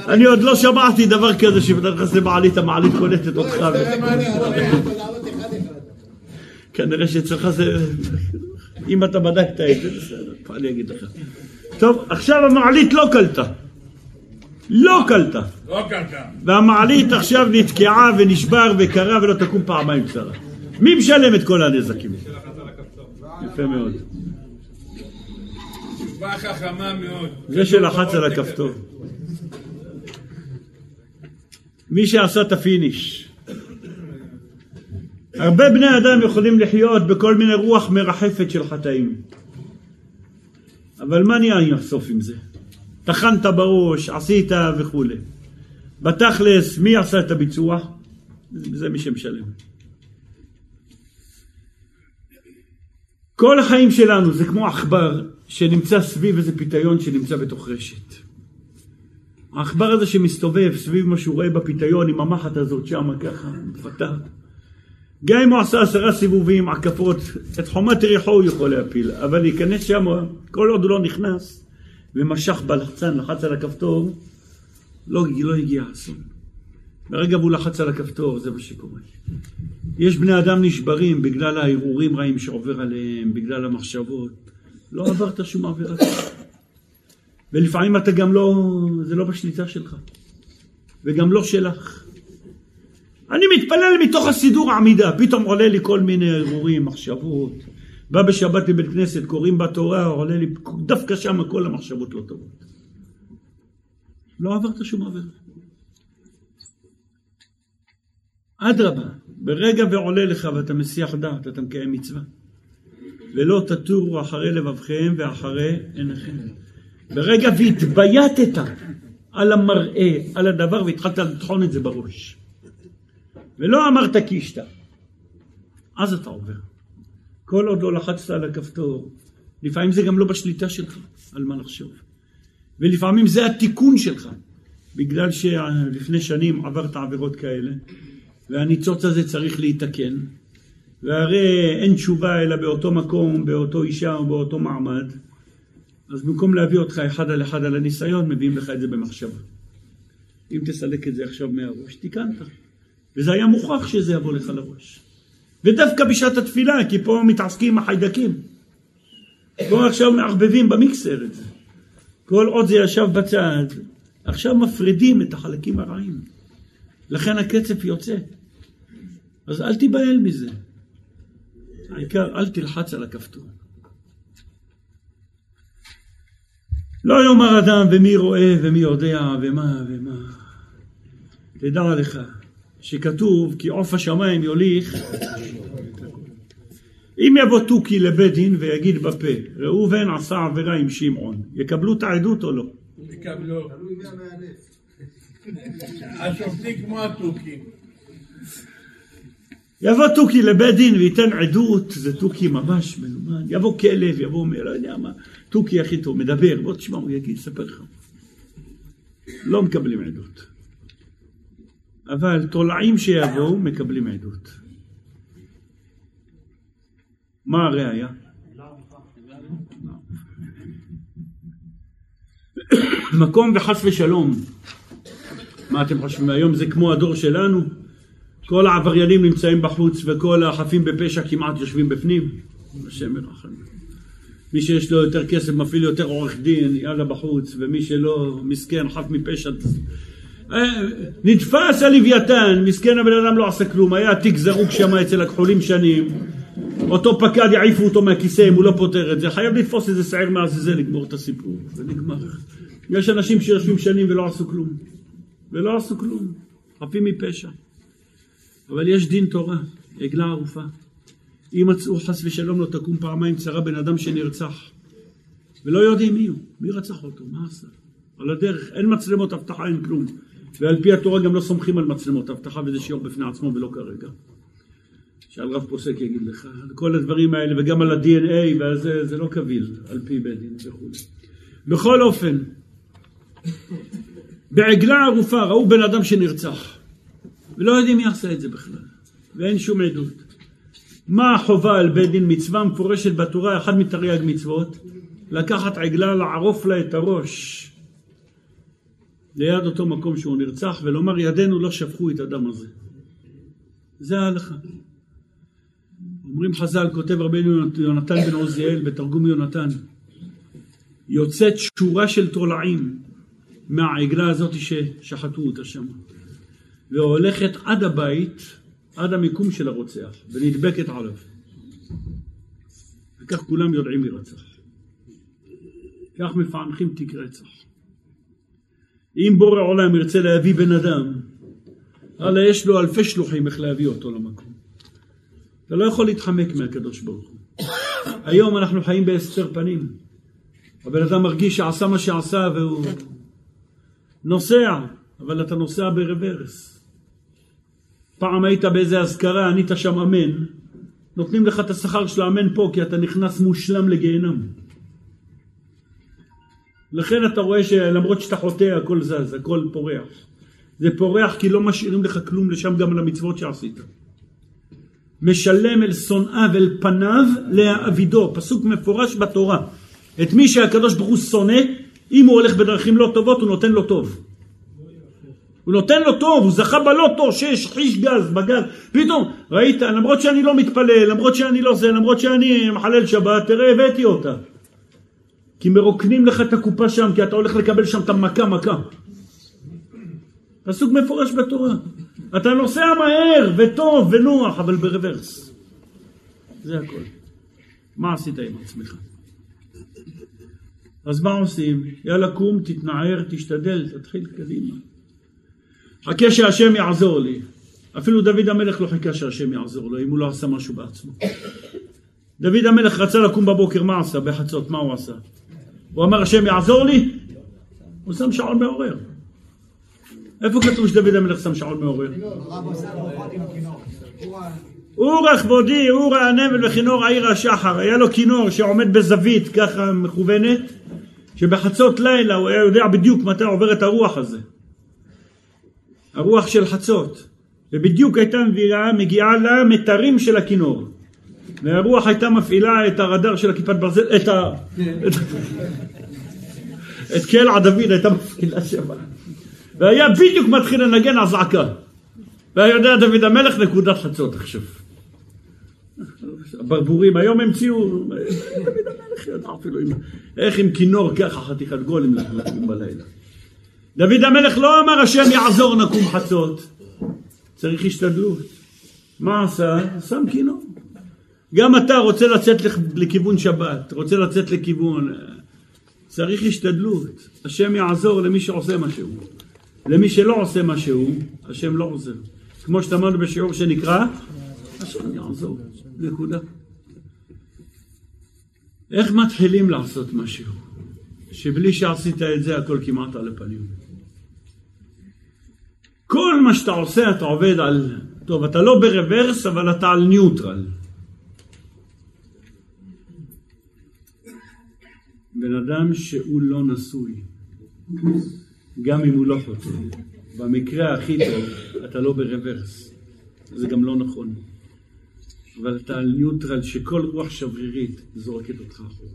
אני עוד לא שמעתי דבר כזה שבדרכס למעלית המעלית קולטת אותך כנראה שצריך זה אם אתה בדקת את זה בסדר, אני אגיד לך טוב, עכשיו המעלית לא קלטה והמעלית עכשיו נתקעה ונשבר וקרה ולא תקום פעמיים צרה מי משלם את כל הנזקים? יפה מאוד זה שלחץ על הכפתור מי שעשה את הפיניש הרבה בני אדם יכולים לחיות בכל מיני רוח מרחפת של חטאים אבל מה נהיה סוף עם זה? תחנת בראש, עשית וכו' בתכלס מי עשה את הביצוע? זה מי שמשלם כל החיים שלנו זה כמו עכבר שנמצא סביב איזה פיתיון שנמצא בתוך רשת. העכבר הזה שמסתובב סביב מה שהוא רואה בפיתיון עם המחת הזאת שם ככה, מפתח. גם אם הוא עשה 10 סיבובים, עקפות, את חומת ריחו הוא יכול להפיל, אבל להיכנס שם, כל עוד הוא לא נכנס, ומשך בלחצן, לחץ על הכפתור, לא הגיע אסון. ברגע הוא לחץ על הכפתור, זה מה שקורה. יש בני אדם נשברים בגלל האירועים רעים שעובר עליהם, בגלל המחשבות, לא עברת שום עבירה. ולפעמים אתה גם לא, זה לא בשליטה שלך. וגם לא שלך. אני מתפלל מתוך הסידור העמידה, פתאום עולה לי כל מיני הרהורים, מחשבות. בא בשבת לבית כנסת, קוראים בתורה, עולה לי דווקא שם כל המחשבות לא טובות. לא עברת שום עבר. אדרבה, ברגע ועולה לך ואתה מסיח דעת, אתה מקיים מצווה. ולא תטורו אחרי לבבכם ואחרי עיניכם. ברגע והתבייתת על המראה, על הדבר, והתחלת לדחון את זה בראש. ולא אמרת קישתה. אז אתה עובר. כל עוד לא לחצת על הכפתור, לפעמים זה גם לא בשליטה שלך, על מה לחשוב. ולפעמים זה התיקון שלך, בגלל שלפני שנים עברת עבירות כאלה, והניצוץ הזה צריך להתקן, והרי אין תשובה אלא באותו מקום, באותו אישה או באותו מעמד, אז במקום להביא אותך אחד על אחד על הניסיון, מביאים לך את זה במחשבה. אם תסלק את זה עכשיו מהראש, תיקנת. וזה היה מוכרח שזה יבוא לך לראש. ודווקא בשעת התפילה, כי פה מתעסקים החיידקים. פה עכשיו מערבבים במיקסר את זה. כל עוד זה ישב בצד, עכשיו מפרידים את החלקים הרעים. לכן הקצף יוצא. אז אל תיבהל מזה. העיקר, אל תלחץ על הכפתור. לא יאמר אדם ומי רואה ומי יודע ומה ומה. תדע לך שכתוב כי עוף השמיים יוליך. אם יבוא תוקי לבית דין ויגיד בפה, ראובן עשה עבירה עם שמעון, יקבלו את העדות או לא? יקבלו. השופטים כמו התוקים. יבוא תוקי לבית דין וייתן עדות, זה תוקי ממש מלומד, יבוא כלב, יבוא לא יודע מה, תוקי הכי טוב, מדבר, בוא תשמע, הוא יגיד, ספר לך. לא מקבלים עדות. אבל תולעים שיבואו מקבלים עדות. מה הראיה? מקום וחס ושלום. מה אתם חושבים? היום זה כמו הדור שלנו? כל העבריינים נמצאים בחוץ וכל החפים בפשע כמעט יושבים בפנים. השם ירחם. מי שיש לו יותר כסף מפעיל יותר עורך דין, יאללה בחוץ, ומי שלא מסכן, חף מפשע. נתפס הלוויתן, מסכן הבן אדם לא עשה כלום, היה תיק זרוק שם אצל הכחולים שנים, אותו פקד יעיפו אותו מהכיסא אם הוא לא פותר את זה, חייב לתפוס איזה שעיר מעזיזה לגמור את הסיפור, זה נגמר. יש אנשים שיושבים שנים ולא עשו כלום, ולא עשו כלום, חפים מפשע. אבל יש דין תורה, עגלה ערופה. אם מצאו חס ושלום לא תקום פעמיים צרה בן אדם שנרצח, ולא יודעים מי הוא, מי רצח אותו, מה עשה? על הדרך, אין מצלמות הבטחה, אין כלום. ועל פי התורה גם לא סומכים על מצלמות הבטחה, וזה שיעור בפני עצמו ולא כרגע. שעל רב פוסק יגיד לך, כל הדברים האלה, וגם על ה-DNA, וזה לא קביל, על פי בית דין וכו'. בכל אופן, בעגלה ערופה ראו בן אדם שנרצח, ולא יודעים מי עשה את זה בכלל, ואין שום עדות. מה החובה על בית דין? מצווה מפורשת בתורה, אחד מתרי"ג מצוות, לקחת עגלה, לערוף לה את הראש, ליד אותו מקום שהוא נרצח, ולומר ידינו לא שפכו את הדם הזה. זה ההלכה. אומרים חז"ל, כותב רבי יונתן בן עוזיאל בתרגום יונתן, יוצאת שורה של תולעים מהעגלה הזאת ששחטו אותה שם, והולכת עד הבית, עד המיקום של הרוצח, ונדבקת עליו. וכך כולם יודעים מי רצח. כך מפענחים תיק רצח. אם בורא עולם ירצה להביא בן אדם, הלאה יש לו אלפי שלוחים איך להביא אותו למקום. אתה לא יכול להתחמק מהקדוש ברוך הוא. היום אנחנו חיים בהסתר פנים. הבן אדם מרגיש שעשה מה שעשה והוא נוסע, אבל אתה נוסע ברברס. פעם היית באיזה הזכרה, ענית שם אמן, נותנים לך את השכר של האמן פה כי אתה נכנס מושלם לגיהנם. לכן אתה רואה שלמרות שאתה חוטא, הכל זז, הכל פורח. זה פורח כי לא משאירים לך כלום לשם גם למצוות שעשית. משלם אל שונאיו ואל פניו להעבידו. פסוק מפורש בתורה. את מי שהקדוש ברוך הוא שונא, אם הוא הולך בדרכים לא טובות, הוא נותן לו טוב. הוא נותן לו טוב, הוא זכה בלוטו, שיש חיש גז בגז. פתאום, ראית, למרות שאני לא מתפלל, למרות שאני לא זה, למרות שאני מחלל שבת, תראה, הבאתי אותה. כי מרוקנים לך את הקופה שם, כי אתה הולך לקבל שם את המכה. פסוק מפורש בתורה. אתה נוסע מהר וטוב ונוח, אבל ברוורס. זה הכל. מה עשית עם עצמך? אז מה עושים? יאללה, קום, תתנער, תשתדל, תתחיל קדימה. חכה שהשם יעזור לי. אפילו דוד המלך לא חיכה שהשם יעזור לו, אם הוא לא עשה משהו בעצמו. דוד המלך רצה לקום בבוקר, מה עשה? בחצות, מה הוא עשה? הוא אמר, השם יעזור לי? הוא שם שעון מעורר. איפה כתוב שדוד המלך שם שעון מעורר? אורח בודי, אורח הנבל וכינור העיר השחר. היה לו כינור שעומד בזווית ככה מכוונת, שבחצות לילה הוא היה יודע בדיוק מתי עובר את הרוח הזה. הרוח של חצות. ובדיוק הייתה מגיעה למתרים של הכינור. והרוח הייתה מפעילה את הרדאר של הכיפת ברזל, את קלע דוד הייתה מפעילה שבה. והיה בדיוק מתחיל לנגן הזעקה. והיה יודע דוד המלך נקודת חצות עכשיו. הברבורים היום המציאו, דוד המלך ידע אפילו איך עם כינור ככה חתיכת גולם לקום בלילה. דוד המלך לא אמר השם יעזור נקום חצות. צריך השתדלות. מה עשה? שם כינור. גם אתה רוצה לצאת לכיוון שבת, רוצה לצאת לכיוון, צריך השתדלות. השם יעזור למי שעושה משהו. למי שלא עושה משהו, השם לא עוזר. כמו שתמנו בשיעור שנקרא, השם יעזור. נקודה. איך מתחילים לעשות משהו? שבלי שעשית את זה, הכל כמעט על הפנים. כל מה שאתה עושה, אתה עובד על... טוב, אתה לא ברוורס, אבל אתה על ניוטרל. בן אדם שהוא לא נשוי, גם אם הוא לא חוטא, במקרה הכי טוב, אתה לא ברוורס. זה גם לא נכון. אבל אתה על ניוטרל שכל רוח שברירית זורקת אותך אחורה.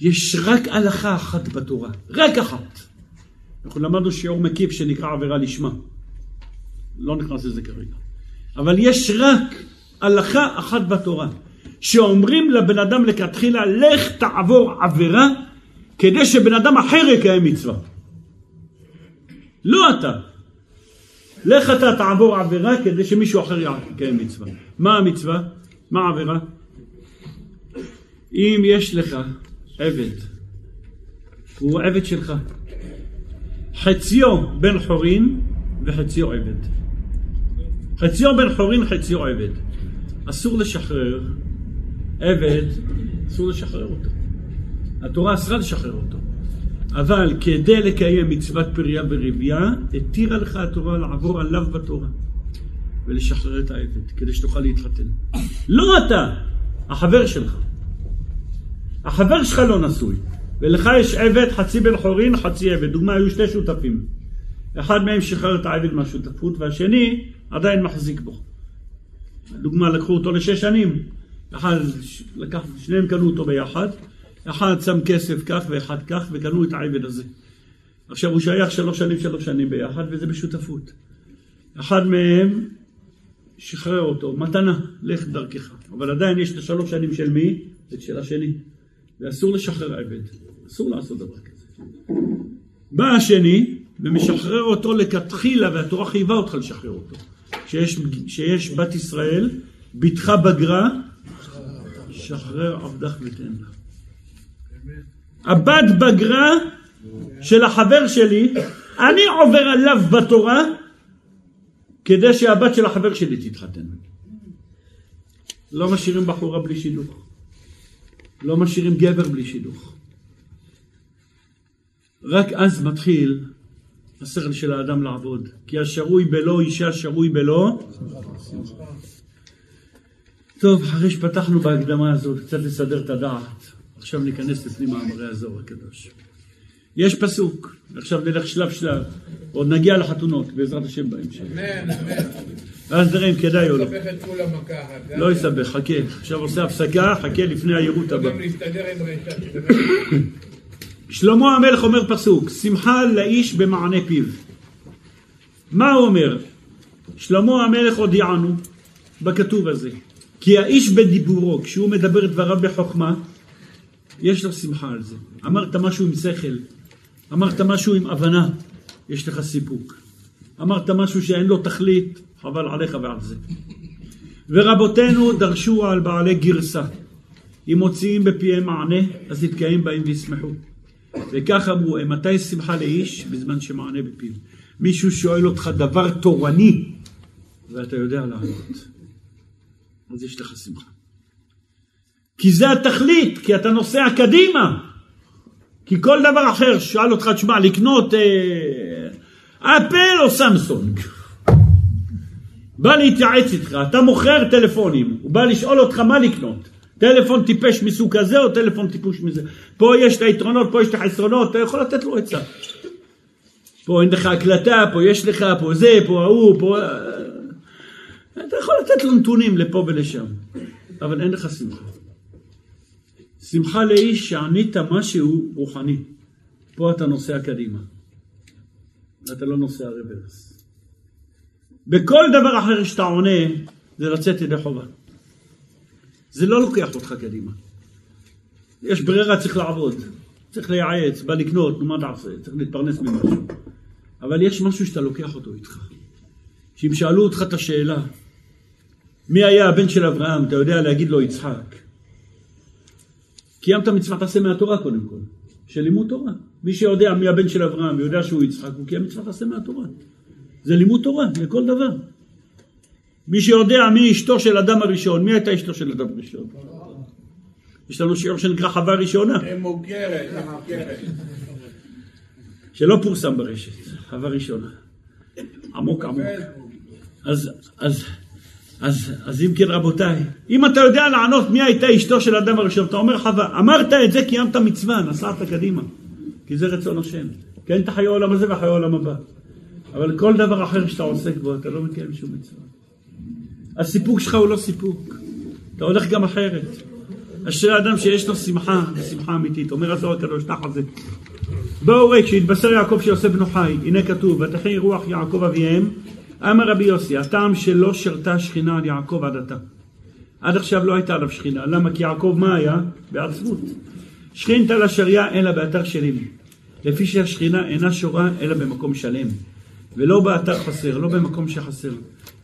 יש רק הלכה אחת בתורה. רק אחת. אנחנו למדנו שיעור מקיף שנקרא עבירה לשמה. לא נכנס לזה כרגע. אבל יש רק הלכה אחת בתורה. שאומרים לבן אדם לכתחילה, לך תעבור עבירה, כדי שבן אדם אחר יקיים מצווה. לא אתה. לך אתה תעבור עבירה, כדי שמישהו אחר יקיים מצווה. מה המצווה? מה העבירה? אם יש לך עבד, הוא עבד שלך. חציו בן חורין וחציו עבד. חציו בן חורין, חציו עבד. אסור לשחרר עבד, אסור לשחרר אותו. התורה אסרה לשחרר אותו. אבל כדי לקיים מצוות פריה ורבייה, התירה לך התורה לעבור עליו בתורה. ולשחרר את העבד, כדי שתוכל להתחתן. לא אתה, החבר שלך. החבר שלך לא נשוי. ולך יש עבד, חצי בן חורין, חצי עבד. דוגמה, היו שתי שותפים. אחד מהם שחרר את העבד מהשותפות, והשני עדיין מחזיק בו. דוגמה, לקחו אותו לשש שנים. אחד, שניהם קנו אותו ביחד. אחד שם כסף כך ואחד כך, וקנו את העבד הזה. עכשיו הוא שייך שלוש שנים ביחד, וזה בשותפות. אחד מהם שחרר אותו, מתנה, לך דרכך. אבל עדיין יש את 3 שנים של מי? את של השני. ואסור לשחרר עבד. אסור לעשות דבר כזה. בא השני, ומשחרר אותו לכתחילה, והתורה חייבה אותך לשחרר אותו. שיש בת ישראל, ביתך בגרה, שחרר עבדך ותן לה. הבת בגרה של החבר שלי, אני עובר עליו בתורה, כדי שהבת של החבר שלי תתחתן. לא משאירים בחורה בלי שידוך. לא משאירים גבר בלי שידוך. רק אז מתחיל השכל של האדם לעבוד. כי השרוי בלא אישה, שרוי בלא. טוב, אחרי שפתחנו בהקדמה הזאת, קצת לסדר את הדעת. עכשיו ניכנס לפני מאמרי הזוהר הקדוש. יש פסוק, עכשיו נלך שלב, עוד נגיע לחתונות, בעזרת השם בהמשך. אמן. אז נראה אם כדאי או לא. לא יסבך, חכה. עכשיו עושה הפסקה, חכה לפני העירות הבא. שלמה המלך אומר פסוק, שמחה לאיש במענה פיו. מה הוא אומר? שלמה המלך הודיענו בכתוב הזה, כי האיש בדיבורו, כשהוא מדבר דבריו בחוכמה, יש לו שמחה על זה. אמרת משהו עם שכל, אמרת משהו עם הבנה, יש לך סיפוק. אמרת משהו שאין לו תכלית, חבל עליך ועל זה. ורבותינו דרשו על בעלי גרסה, אם מוציאים בפיהם מענה אז נתקיים בהם וישמחו. וכך אמרו, מתי שמחה לאיש? בזמן שמענה בפיו. מישהו שואל אותך דבר תורני ואתה יודע לענות, אז יש לך שמחה, כי זה התכלית, כי אתה נוסע קדימה. כי כל דבר אחר, שאל אותך, תשמע, לקנות אפל או סמסונג, בא להתייעץ איתך, אתה מוכר טלפונים, הוא בא לשאול אותך מה לקנות, טלפון טיפש מסוג כזה או טלפון טיפוש מזה, פה יש את היתרונות, פה יש את החסרונות, אתה יכול לתת לו עצה, פה אין לך הקלטה, פה יש לך, פה זה, פה ההוא, פה... אתה יכול לתת לו נתונים לפה ולשם, אבל אין לך שמחה. שמחה לאיש שענית משהו רוחני, פה אתה נוסע קדימה, אתה לא נוסע רברס. בכל דבר אחר שאתה עונה זה לצאת ידי חובה, זה לא לוקח אותך קדימה. יש ברירה, צריך לעבוד, צריך לייעץ, בא לקנות, מה תעשה, צריך להתפרנס ממשהו, אבל יש משהו שאתה לוקח אותו איתך. שאם שאלו אותך את השאלה מי היה הבן של אברהם, אתה יודע להגיד לו יצחק. קיימת מצוות עשה מהתורה קודם כל, של לימוד תורה. מי שיודע מי הבן של אברהם, יודע שהוא יצחק, הוא קיים מצוות עשה מהתורה. זה לימוד תורה לכל דבר. מי שיודע מי אשתו של אדם הראשון, מי הייתה אשתו של אדם הראשון? יש לנו שיעור שנקרא חווה ראשונה. מוגרת, מוגרת. שלא פורסם ברשת, חווה ראשונה. עמוק עמוק. אז אם כן רבותיי, אם אתה יודע לענות מי הייתה אשתו של אדם הראשון, אתה אומר חווה, אמרת את זה, קיימת מצווה, נסעת קדימה, כי זה רצון השם, כן תחיו העולם הזה וחיו העולם הבא. אבל כל דבר אחר שאתה עוסק בו אתה לא מקיים שום מצווה. הסיפוק שלך הוא לא סיפוק, אתה הולך גם אחרת. אשרי אדם שיש לו שמחה, שמחה אמיתית. אומר הזוהר הקדוש תחת זה, בואו ראה כשהתבשר יעקב שיוסף בנו חי, הנה כתוב ותחי רוח יעקב אביהם, אמר רבי יוסי, הטעם שלא שרתה שכינה על יעקב עד עתה. עד עכשיו לא הייתה עליו שכינה. למה? כי יעקב מה היה? בעצבות. שכינתה לשריה אלא באתר שלים, לפי שהשכינה אינה שורה אלא במקום שלם, ולא באתר חסר, לא במקום שחסר.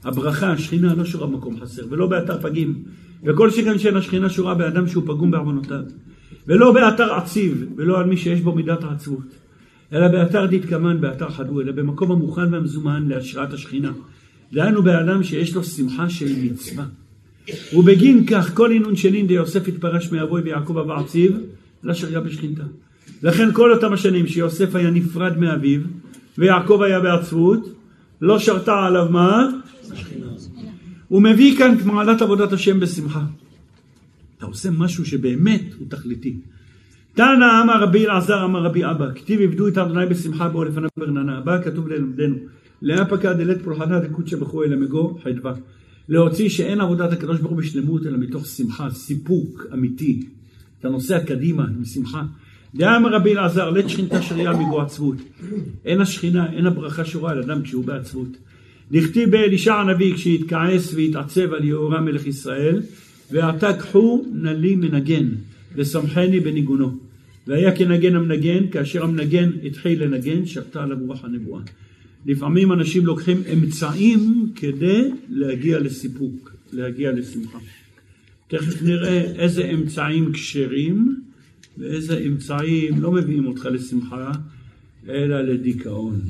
הברכה, השכינה לא שורה במקום חסר, ולא באתר פגים. וכל שכן שאין השכינה שורה באדם שהוא פגום בעוונותיו, ולא באתר עציב, ולא על מי שיש בו מידת העצבות. אלא באתר דתקמן, באתר חדו, אלא במקום המוכן והמזומן להשראת השכינה. דהיינו באדם שיש לו שמחה של מצווה. ובגין כך כל עינון של אינדי יוסף התפרש מאבוי ויעקב אבא עציב, לשריה בשכינתה. לכן כל אותם השנים שיוסף היה נפרד מאביו, ויעקב היה בעצבות, לא שרתה עליו מה? השכינה. הוא מביא כאן את מעלת עבודת השם בשמחה. אתה עושה משהו שבאמת הוא תכליתי. תנא אמר רבי אלעזר אמר רבי עמא, כתיב עבדו את אדוני בשמחה בו לפניו ברננה. הבא כתוב ללמדנו, לאפקא דלית פולחנא דקודשא בחו אלא מגו חדווה, להוציא שאין עבודת הקדוש ברוך הוא בשלמות אלא מתוך שמחה, סיפוק אמיתי. אתה נוסע קדימה עם שמחה. דאמר רבי אלעזר, לית שכינתה שריה מגו עצבות. אין השכינה, אין הברכה שורה על אדם כשהוא בעצבות. דכתיב באלישע הנביא כשהתכעס והתעצב על יהורם מלך ישראל, ועתה קחו נא לי מנגן ושמחני בניגונו, והיה כנגן המנגן, כאשר המנגן התחיל לנגן שרתה עליו רוח הנבואה. לפעמים אנשים לוקחים אמצעים כדי להגיע לסיפוק, להגיע לשמחה. תכף נראה איזה אמצעים כשרים ואיזה אמצעים לא מביאים אותך לשמחה אלא לדיכאון.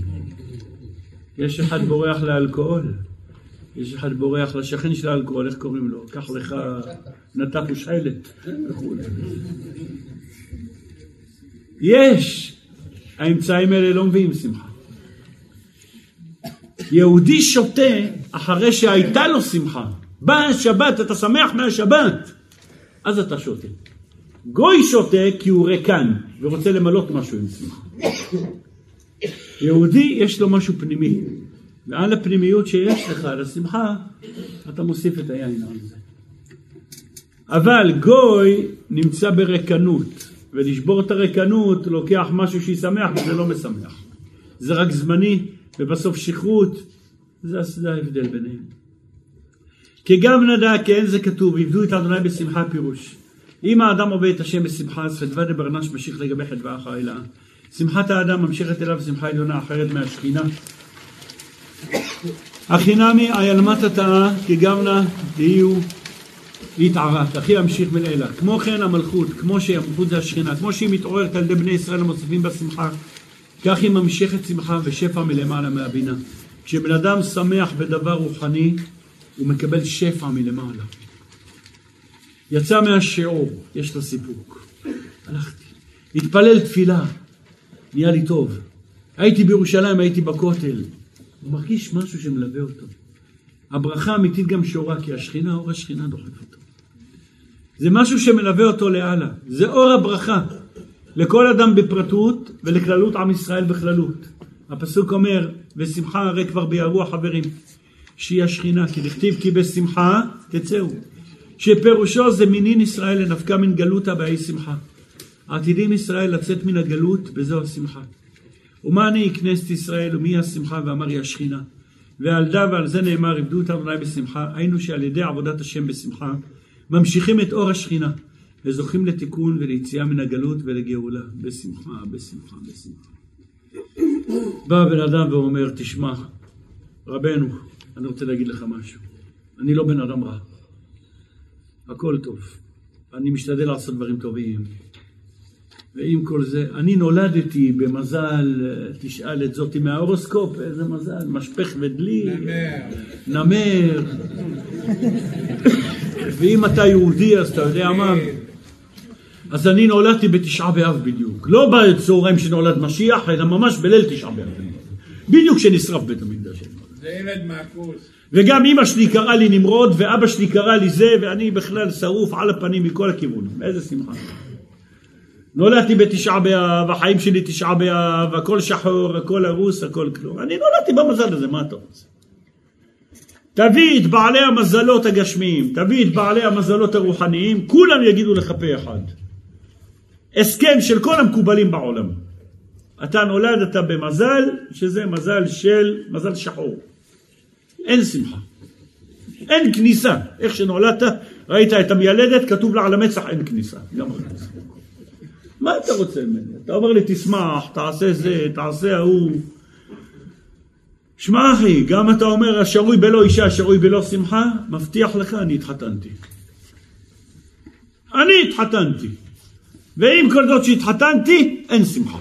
יש אחד בורח לאלכוהול, יש אחד בורח לשכן של האלכוהול, איך קוראים לו? קח לך נתק ושחלת. יש. האמצעים האלה לא מביאים שמחה. יהודי שותה אחרי שהייתה לו שמחה. בא השבת, אתה שמח מהשבת, אז אתה שותה. גוי שותה כי הוא ריקן ורוצה למלות משהו עם שמחה. יהודי יש לו משהו פנימי. ועל הפנימיות שיש לך, על השמחה, אתה מוסיף את היין על זה. אבל גוי נמצא ברקנות, ולשבור את הרקנות לוקח משהו שישמח, וזה לא משמח. זה רק זמני, ובסוף שכרות, זה ההבדל ביניהם. כי גם נדע, כן זה כתוב, עבדו את אדוני בשמחה פירוש. אם האדם עובד את השם בשמחה, אז חדווה דברנש משיך לגבי חדווה אחר אלה. שמחת האדם ממשיכת אליו שמחה עליונה אחרת מהשכינה. החינמי הילמת התאה כגמנה דהיו להתערת, אחי להמשיך ולאלה. כמו כן המלכות, כמו שהמלכות זה השכינה, כמו שהיא מתעוררת על ידי בני ישראל המוצפים בשמחה, כך היא ממשכת שמחה ושפע מלמעלה מהבינה. כשבן אדם שמח בדבר רוחני, הוא מקבל שפע מלמעלה. יצא מהשיעור, יש לו סיפוק. הלכתי, התפלל תפילה, נהיה לי טוב. הייתי בירושלים, הייתי בכותל. הוא מרגיש משהו שמלווה אותו. הברכה האמיתית גם שורה, כי השכינה, אור השכינה דוחף אותו. זה משהו שמלווה אותו להלאה. זה אור הברכה. לכל אדם בפרטות ולכללות עם ישראל בכללות. הפסוק אומר, ושמחה הרי כבר ביערו החברים, שהיא השכינה, כי לכתיב כי בשמחה תצאו. שפירושו זה מינין ישראל לנפקה מן גלות הבאי שמחה. עתידים ישראל לצאת מן הגלות, וזו השמחה. ומה אני הכנס את ישראל ומי השמחה, ואמר היא השכינה. ועל דה ועל זה נאמר, עבדו את אדוני בשמחה, היינו שעל ידי עבודת השם בשמחה, ממשיכים את אור השכינה, וזוכים לתיקון וליציאה מן הגלות ולגאולה. בשמחה, בשמחה, בשמחה. בא בן אדם ואומר, תשמע, רבנו, אני רוצה להגיד לך משהו. אני לא בן אדם רע. הכל טוב. אני משתדל לעשות דברים טובים. ועם כל זה, אני נולדתי במזל, תשאל את זאתי מההורוסקופ, איזה מזל, משפך ודלי, נמר. ואם אתה יהודי, אז אתה יודע מה? אז אני נולדתי בתשעה באב בדיוק. לא בצהריים שנולד משיח, אלא ממש בליל תשעה באב. בדיוק שנשרף בית המקדש. זה ילד מעקוס. וגם אמא שלי קרא לי נמרוד, ואבא שלי קרא לי זה, ואני בכלל שרוף על הפנים מכל הכיוון. איזה שמחה. נולדתי בתשעה באב, החיים שלי תשעה באב, הכל שחור, הכל הרוס, הכל כלום. אני נולדתי במזל הזה, מה אתה רוצה? תביא את בעלי המזלות הגשמיים, תביא את בעלי המזלות הרוחניים, כולם יגידו לך פה אחד. הסכם של כל המקובלים בעולם. אתה נולדת במזל, שזה מזל של מזל שחור. אין שמחה. אין כניסה. איך שנולדת, ראית את המילדת, כתוב לה על המצח, אין כניסה. גם כניסה. מה אתה רוצה ממני? אתה אומר לי, תשמח, תעשה זה, תעשה ההוא. שמע אחי, גם אתה אומר, השרוי בלא אישה, השרוי בלא שמחה, מבטיח לך, אני התחתנתי. אני התחתנתי. ואם כל זאת שהתחתנתי, אין שמחה.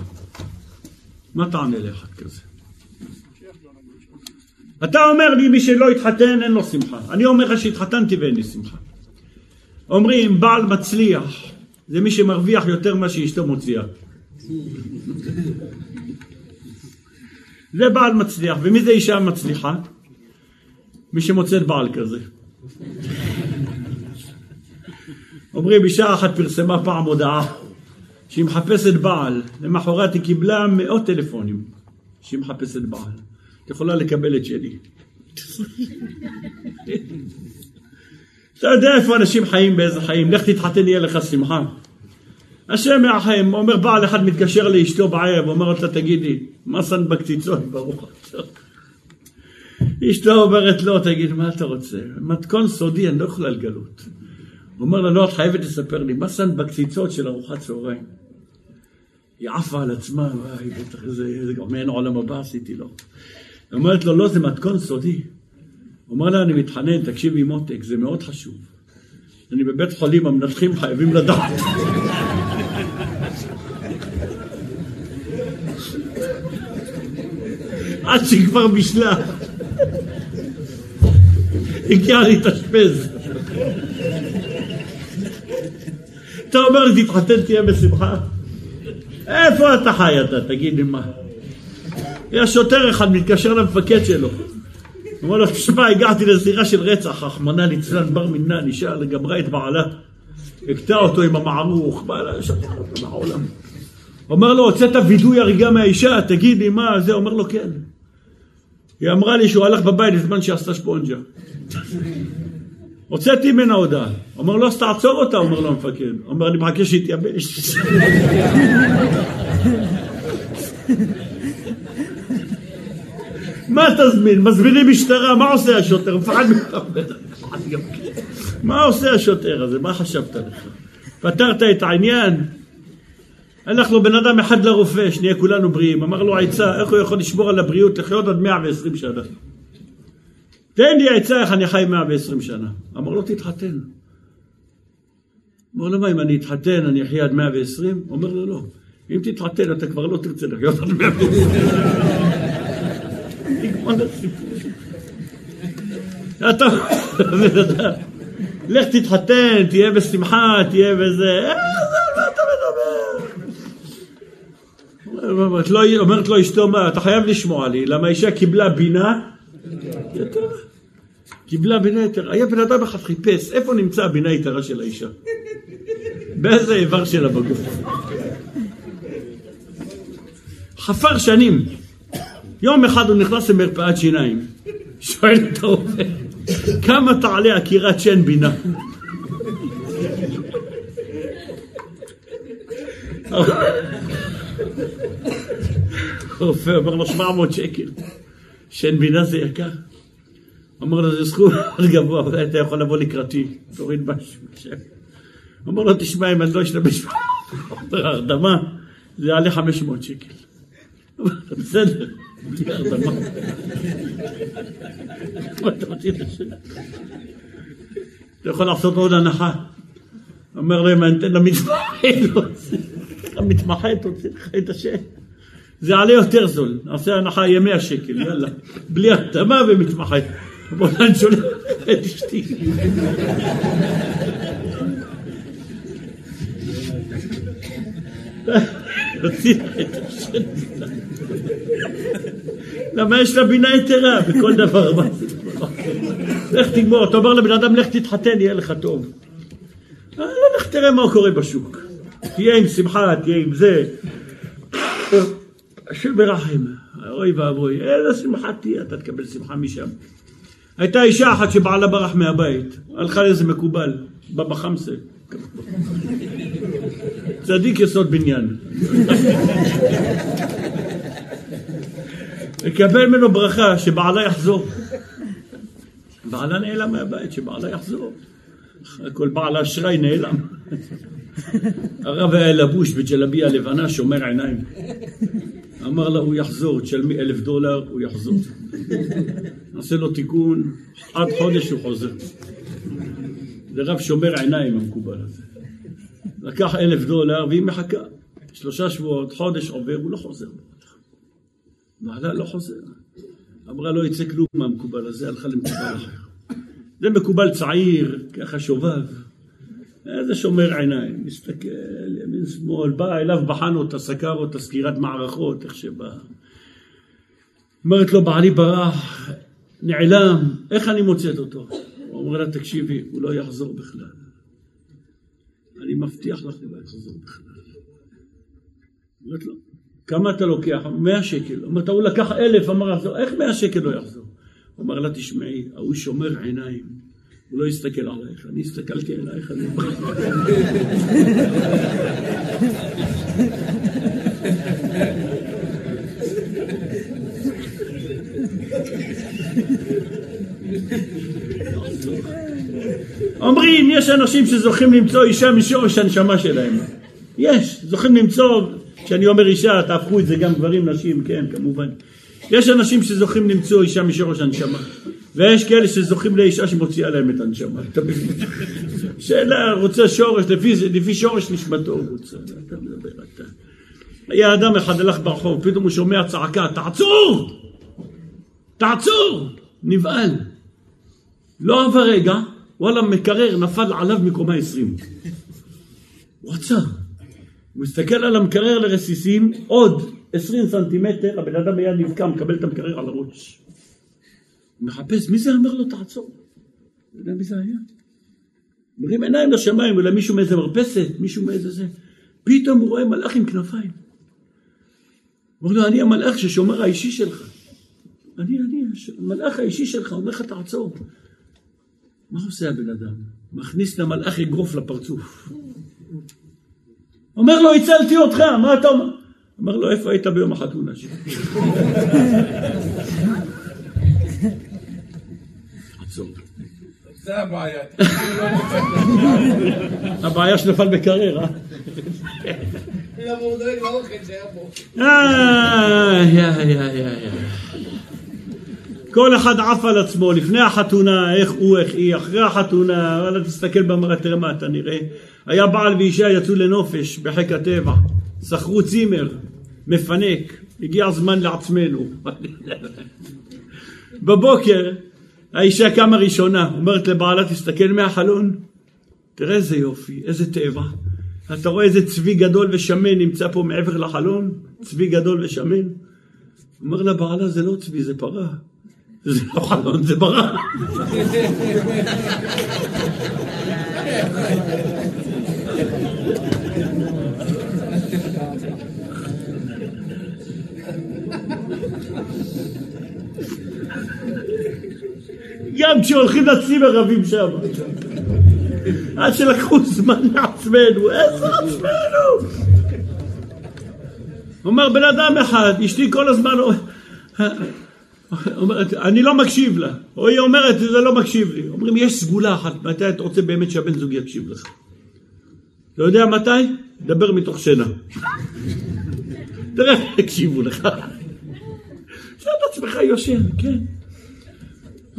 מה תענה לאחד כזה? אתה אומר לי, מי שלא התחתן, אין לו שמחה. אני אומר לך שהתחתנתי ואין לי שמחה. אומרים, בעל מצליח. זה מי שמרוויח יותר מה שאשתו מוציאה. זה בעל מצליח. ומי זה אישה מצליחה? מי שמוצאת בעל כזה. אומרים, אישה אחת פרסמה פעם הודעה שהיא מחפשת בעל. למחרת היא קיבלה 100 טלפונים שהיא מחפשת בעל. את יכולה לקבל את שלי. אתה יודע איפה אנשים חיים באיזה חיים, לך תתחתן יהיה לך שמחה. השם מהחיים, אומר בעל אחד מתקשר לאשתו בערב, אומר אותה תגידי, מה סנבקציצות ברוך עכשיו? אשתו אומרת לא, תגיד מה אתה רוצה? מתכון סודי, אני לא יכולה לגלות. הוא אומר לה לא, את חייבת לספר לי, מה סנבקציצות של ארוחת צהריים? היא עפה על עצמה, זה גם אין עולם הבא עשיתי לו. היא אומרת לו לא, זה מתכון סודי. אומר לה, אני מתחנן, תקשיבי מותק, זה מאוד חשוב. אני בבית חולים, המנתחים חייבים לדעת. עד שהיא כבר בשלה. הגיעה להתאשפז. אתה אומר, תתחתן, תהיה בשמחה. איפה אתה חי אתה? תגיד לי מה. יש שוטר אחד, מתקשר למפקד שלו. אמר לו, שמע, הגעתי לזירה של רצח, החמנה ליצלן בר מנה, נשאל לגמרי את בעלה, הקטע אותו עם המערוך, בעלה, שתר אותו מהעולם. אומר לו, הוצאת וידוי הריגה מהאישה, תגיד לי מה זה, אומר לו כן. היא אמרה לי שהוא הלך בבית בזמן שעשתה שפונג'ה. הוצאתי ממנה הודעה, אומר לו, אז תעצור אותה, אומר לו המפקד. אומר, אני מחכה שהתייבש. מה תזמין? מזמינים משטרה, מה עושה השוטר? מה עושה השוטר הזה? מה חשבת לך? פתרת את העניין? הלך לו בן אדם אחד לרופא, שנהיה כולנו בריאים. אמר לו, עצה, איך הוא יכול לשמור על הבריאות? לחיות עד 120 שנה. תן לי עצה איך אני חי 120 שנה. אמר לו תתחתן. אמר לו מה אם אני אתחתן אני אחיה עד 120? אומר לו לא. אם תתחתן אתה כבר לא תרצה לחיות עד 120. נגמר לסיפור. אתה מדבר. לך תתחתן, תהיה בשמחה, תהיה בזה. מה אתה מדבר? אומרת לו אשתו מה? אתה חייב לשמוע לי. למה אישה קיבלה בינה? יתרה. קיבלה בינה יתרה. היה בן אדם אחד חיפש. איפה נמצא הבינה יתרה של האישה? באיזה איבר שלה בגוף? חפר שנים. יום אחד הוא נכנס למרפאת שיניים. שואל את העובד, כמה תעלה עקירת שן בינה? הרופא אומר לו 700 שקל. שן בינה זה יקר. אמר לו, זה סכום גבוה, אבל אתה יכול לבוא לקראתי, תוריד משהו. אמר לו, תשמע, אם אני לא אשתמש בהרדמה, זה יעלה 500 שקל. אמר לו, בסדר. הרדמה. אתה יכול לעשות עוד הנחה. אומר להם, אני אתן למתמחה, תוציא לך את השם. זה עלה יותר זול, נעשה הנחה יהיה 100 שקל, יאללה, בלי התאמה ומתמחה. בוא נשולח את אשתי. תוציא לך את השם. למה יש לה בינה יתרה בכל דבר? לך תגמור, אתה אומר לבן אדם לך תתחתן, יהיה לך טוב. לא לך תראה מה קורה בשוק. תהיה עם שמחה, תהיה עם זה. השם ברחם, אוי ואבוי, איזה שמחה תהיה, אתה תקבל שמחה משם. הייתה אישה אחת שבעלה ברח מהבית, הלכה לאיזה מקובל, בבא חמסה. צדיק יסוד בניין. לקבל ממנו ברכה שבעלה יחזור. בעלה נעלם מהבית, שבעלה יחזור. כל בעל האשראי נעלם. הרב היה לבוש בג'לביה לבנה שומר עיניים. אמר לה, הוא יחזור, תשלמי $1,000, הוא יחזור. נעשה לו תיקון, עד חודש הוא חוזר. זה רב שומר עיניים המקובל הזה. לקח $1,000 והיא מחכה. 3 שבועות, חודש עובר, הוא לא חוזר. בעלה לא חוזר. אמרה, לא יצא כלום מהמקובל הזה, הלכה למקובל אחר. זה מקובל צעיר, ככה שובב. איזה שומר עיניים, מסתכל, ימין שמאל, בא אליו בחן אותה, סקר אותה, סקירת מערכות, איך שבא. אומרת לו, בעלי ברח, נעלם, איך אני מוצאת אותו? הוא אומר לה, תקשיבי, הוא לא יחזור בכלל. אני מבטיח לך, הוא לא יחזור בכלל. אומרת לו, כמה אתה לוקח? 100 שקל. אומרת, הוא לקח 1,000, אמר, איך 100 שקל לא יחזור? אומר לה, תשמעי, הוא שומר עיניים. הוא לא הסתכל עלייך, אני הסתכלתי עלייך, אני ברח. אומרים, יש אנשים שזוכים למצוא אישה משורש הנשמה שלהם. יש, זוכים למצוא, כשאני אומר אישה, תהפכו את זה גם גברים, נשים, כן, כמובן. יש אנשים שזוכים למצוא אישה משורש הנשמה. ויש כאלה שזוכים לאישה שמוציאה להם את הנשמה. שאלה רוצה שורש, לפי שורש נשמתו הוא רוצה. אתה מדבר, אתה. היה אדם אחד הלך ברחוב, פתאום הוא שומע צעקה, תעצור! תעצור! נבעל. לא עבר רגע, וואלה מקרר נפל עליו מקומה 20. הוא עצר. הוא הסתכל על המקרר לרסיסים, עוד 20 סנטימטר, הבן אדם היה נבקע, מקבל את המקרר על הראש. מחפש, מי זה אמר לו תעצור? לא יודע מי זה היה. אומרים עיניים לשמיים, אולי מישהו מאיזה מרפסת, מישהו מאיזה זה. פתאום הוא רואה מלאך עם כנפיים. אומר לו, אני המלאך ששומר האישי שלך. אני, המלאך האישי שלך, אומר לך תעצור. מה עושה הבן אדם? מכניס למלאך אגרוף לפרצוף. אומר לו, הצלתי אותך, מה אתה אומר? אמר לו, איפה היית ביום החתונה שלי? זה הבעיה. הבעיה שנפל בקרר, אה? לא, הוא דרג לאוכל שהיה פה. כל אחד עף על עצמו, לפני החתונה, איך הוא, איך היא, אחרי החתונה, אלא תסתכל במראה, תראה מה אתה נראה. היה בעל ואישה יצאו לנופש בחיק הטבע, שכרו צימר, מפנק, הגיע הזמן לעצמנו. בבוקר, האישה קמה ראשונה, אומרת לבעלה, תסתכל מהחלון, תראה איזה יופי, איזה טבע. אתה רואה איזה צבי גדול ושמן נמצא פה מעבר לחלון, צבי גדול ושמן. אומר לבעלה, זה לא צבי, זה פרה. זה לא חלון, זה פרה. גם כשהולכים לצים הרבים שם. עד שלקחו זמן לעצמנו, איזה עצמנו? אומר בן אדם אחד, אשתי כל הזמן אומרת, אני לא מקשיב לה, או היא אומרת, זה לא מקשיב לי. אומרים, יש סגולה אחת, מתי את רוצה באמת שהבן זוג יקשיב לך? אתה יודע מתי? דבר מתוך שינה. תראה, הקשיבו לך. שאתה עצמך יושן, כן.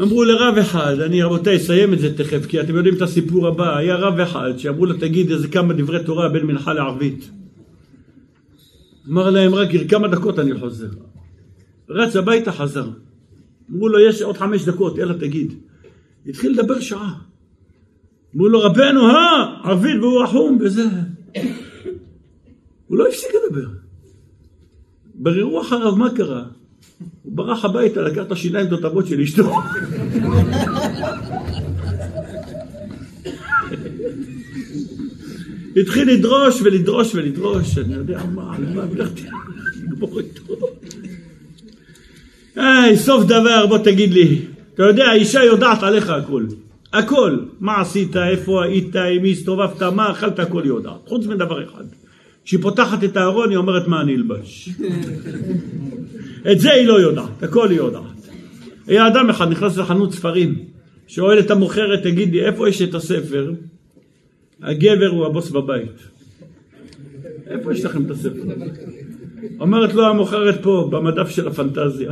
אמרו לרב אחד, אני רבותיי אסיים את זה תכף, כי אתם יודעים את הסיפור הבא, היה רב אחד שאמרו לו תגיד איזה כמה דברי תורה בין מנחה לערבית. אמר להם רק כמה דקות אני חוזר. רץ הביתה חזר. אמרו לו יש עוד 5 דקות, אלא תגיד. התחיל לדבר שעה. אמרו לו רבנו, ערבית והוא רחום וזה. הוא לא הפסיק לדבר. בררו אחריו מה קרה. הוא ברח הביתה, לקח את השיניים תותבות של אשתו. התחיל לדרוש ולדרוש ולדרוש, אני יודע מה, הלכתי לגבור איתו. סוף דבר, בוא תגיד לי, אתה יודע, האישה יודעת עליך הכל. הכל, מה עשית, איפה היית, עם מי הסתובבת, מה אכלת, הכל יודעת. חוץ מדבר אחד. כשהיא פותחת את הארון, היא אומרת מה אני אלבש. את זה היא לא יודעת, הכל היא יודעת. היה אדם אחד נכנס לחנות ספרים, שואל את המוכרת, תגיד לי, איפה יש את הספר? הגבר הוא הבוס בבית. איפה יש לכם את הספר? אומרת לו, המוכרת פה, במדף של הפנטזיה.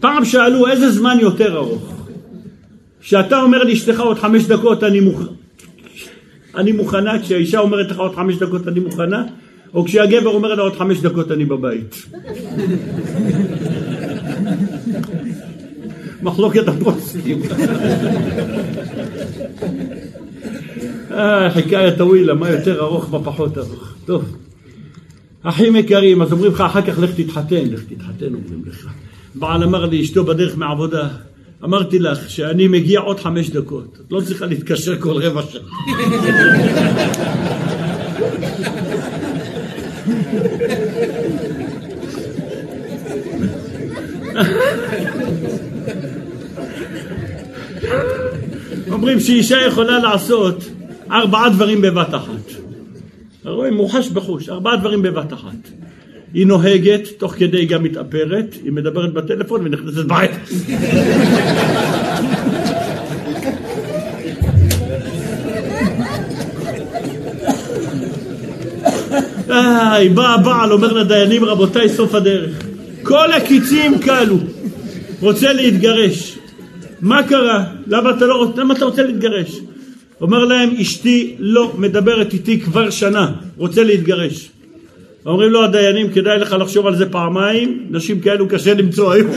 פעם שאלו איזה זמן יותר ארוך. כשאתה אומר לאשתך עוד 5 דקות אני מוכנה, כשהאישה אומרת לך עוד 5 דקות אני מוכנה, או כשהגבר אומר לה עוד 5 דקות אני בבית. מחלוקת הפוסקים. חיקאיה טווילה, מה יותר ארוך מה פחות ארוך. טוב. אחים יקרים, אז אומרים לך אחר כך לך תתחתן, לך תתחתן אומרים לך. בעל אמר לי, אשתו בדרך מהעבודה, אמרתי לך שאני מגיע עוד 5 דקות, את לא צריכה להתקשר כל רבע שעה. אומרים שאישה יכולה לעשות 4 דברים בבת אחת. רואים, מוחש בחוש, 4 דברים בבת אחת. היא נוהגת, תוך כדי היא גם מתאפרת, היא מדברת בטלפון ונכנסת בית. היא באה הבעל, אומר לדיינים, רבותיי, סוף הדרך. כל הקיצים קלו. רוצה להתגרש. מה קרה? למה אתה רוצה להתגרש? אומר להם, אשתי לא מדברת איתי כבר שנה. רוצה להתגרש. אומרים לו הדיינים, כדאי לך לחשוב על זה פעמיים, נשים כאלו קשה למצוא היום.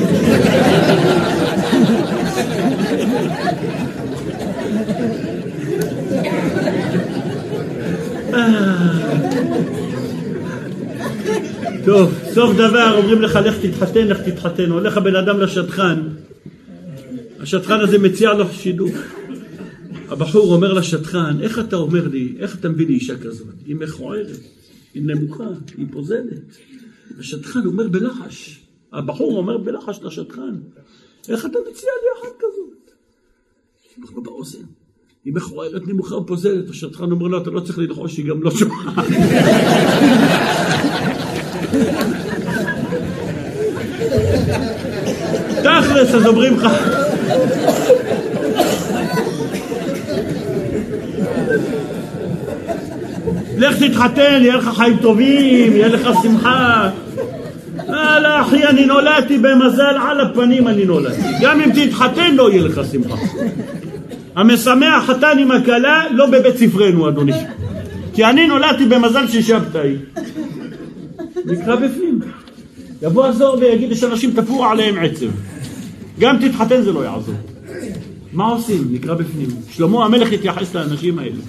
טוב, סוף דבר אומרים לך, לך תתחתן, הולך הבן אדם לשטחן, השטחן הזה מציע לו שידוך. הבחור אומר לשטחן, איך אתה אומר לי, איך אתה מביא לי אישה כזאת? היא מכוערת. היא נמוכה, היא פוזלת. השטחן אומר בלחש. הבחור אומר בלחש לשטחן. איך אתה מציע לי אחת כזאת? היא אומר באוזן. היא מכוערת, נמוכה ופוזלת. השטחן אומר לו, אתה לא צריך ללחוש, היא גם לא שומעת. תכלס, אז אומרים לך. לך תתחתן, יהיה לך חיים טובים, יהיה לך שמחה. אלא אחי, אני נולדתי במזל על הפנים, אני נולדתי. גם אם תתחתן לא יהיה לך שמחה. המשמח חתן עם הקלה לא בבית ספרנו, אדוני. כי אני נולדתי במזל ששבתאי. נקרא בפנים. יבוא הזוהר ויגיד שאנשים תפעו עליהם עצב. גם תתחתן זה לא יעזור. מה עושים? נקרא בפנים. שלמה המלך התייחס לאנשים האלה.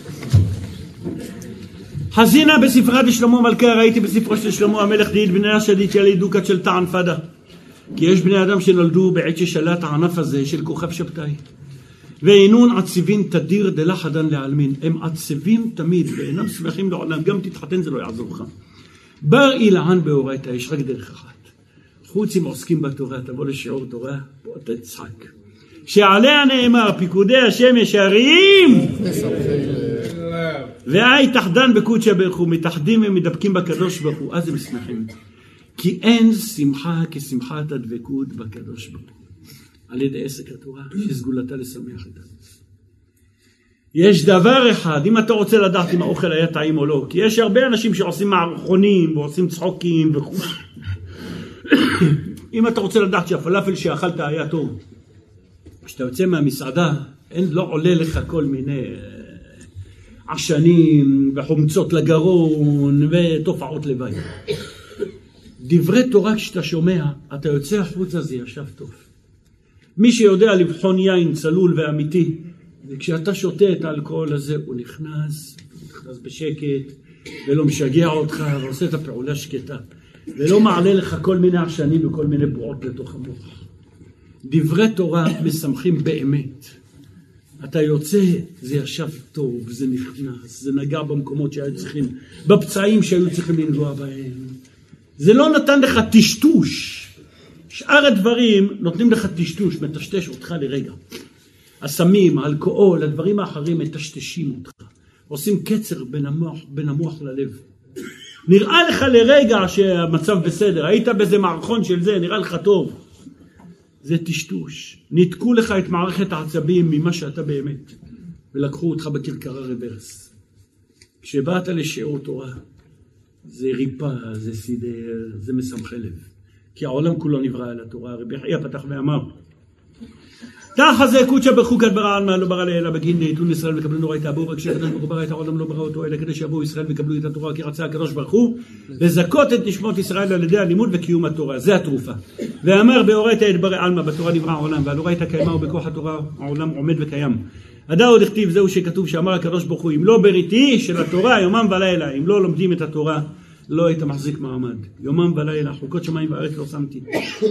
חזינה בספרה דשלמה מלכה, ראיתי בספרו של שלמה המלך דהיד בניה שדיתיה לידוקת של טען פדה. כי יש בני אדם שנולדו בעת ששלט הענף הזה של כוכב שבתאי. ואינון עצבים תדיר דלה חדן לעלמין. הם עצבים תמיד ואינם שמחים לעולם. גם תתחתן זה לא יעזור לך. בר אילן בהורייתא, יש רק דרך אחת. חוץ אם עוסקים בתורה, תבוא לשיעור תורה, בוא תצחק. שעליה נאמר, פיקודי השם ישרים, ואי תחדן בקודשא בריך הוא, מתחדים ומדבקים בקדוש ברוך הוא, אז הם שמחים. כי אין שמחה כשמחת הדבקות בקדוש ברוך הוא. על ידי עסק התורה, שסגולתה לשמח את האדם. יש דבר אחד, אם אתה רוצה לדעת אם האוכל היה טעים או לא, כי יש הרבה אנשים שעושים מערכונים ועושים צחוקים וכו'. אם אתה רוצה לדעת שהפלאפל שאכלת היה טוב, כשאתה יוצא מהמסעדה, לא עולה לך כל מיני עשנים וחומצות לגרון ותופעות לוואי. דברי תורה כשאתה שומע, אתה יוצא החוצה, זה ישב טוב. מי שיודע לבחון יין צלול ואמיתי, וכשאתה שותה את האלכוהול הזה, הוא נכנס בשקט, ולא משגע אותך, ועושה את הפעולה שקטה, ולא מעלה לך כל מיני עשנים וכל מיני בועות לתוך המוח. דברי תורה משמחים באמת. אתה יוצא, זה ישב טוב, זה נכנס, זה נגע במקומות שהיו צריכים, בפצעים שהיו צריכים לנגוע בהם. זה לא נתן לך תשטוש. שאר הדברים נותנים לך תשטוש, מטשטש אותך לרגע. הסמים, האלכוהול, הדברים האחרים מטשטשים אותך. עושים קצר בין המוח ללב. נראה לך לרגע שהמצב בסדר, היית באיזה מערכון של זה, נראה לך טוב. זה תשטוש. ניתקו לך את מערכת העצבים ממה שאתה באמת. ולקחו אותך בקרקרה רברס. כשבאת לשיעור תורה, זה ריפה, זה סידר, זה משמח לב. כי העולם כולו נברא על התורה. רבי חייה פתח ואמר, תחזק קודשא בריך הוא, כד ברא עלמא לא ברא אלא בגין נתון ישראל וקבלנו ראית אבו, וכשהקדוש ברוך הוא ברא את העולם לא ברא אותו אלא כדי שיבואו ישראל וקבלו את התורה, כי רצה הקדוש ברוך הוא לזכות את נשמות ישראל על ידי הלימוד וקיום התורה. זה התרופה. ואמר באורייתא יתברא עלמא, בתורה נברא העולם, והאורייתא קיימה ובכוח התורה העולם עומד וקיים. הדאוד הכתיב, זהו שכתוב שאמר הקדוש ברוך הוא, אם לא בריתי של התורה יומם ולילה, אם לא לומדים את התורה לא היית מחזיק מעמד. יומם ולילה, חוקות שמיים וארץ לא שמתי.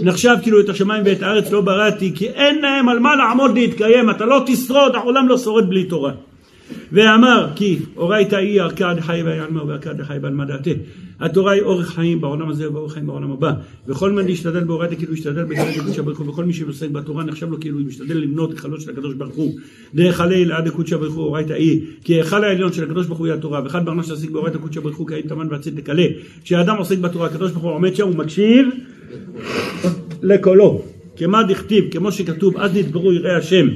נחשב כאילו את השמיים ואת הארץ לא בראתי, כי אין להם על מה לעמוד להתקיים, אתה לא תשרוד, העולם לא שורד בלי תורה. ואמר, כי אורייתא היא ערכה דחי ועלמא וערכה דחי ועלמא דעתי. התורה היא אורך חיים בעולם הזה ואורך חיים בעולם הבא. וכל מי שישתדל באורייתא כאילו ישתדל בדרך קודשא בריך הוא, וכל מי שעוסק בתורה נחשב לו כאילו משתדל למנות החלות של הקדוש ברוך הוא. דרך הליל עד הקודשא בריך הוא אורייתא היא, כי ההיכל העליון של הקדוש ברוך הוא היא התורה, ואחד ברנש שעוסק באורייתא קודשא בריך הוא כעין תמן והצית תקלה. כשאדם עוסק בתורה הקדוש ברוך הוא עומד שם ומקשיב לקולו. כמה דכתיב, כמו שכתוב, אז נדברו יראי השם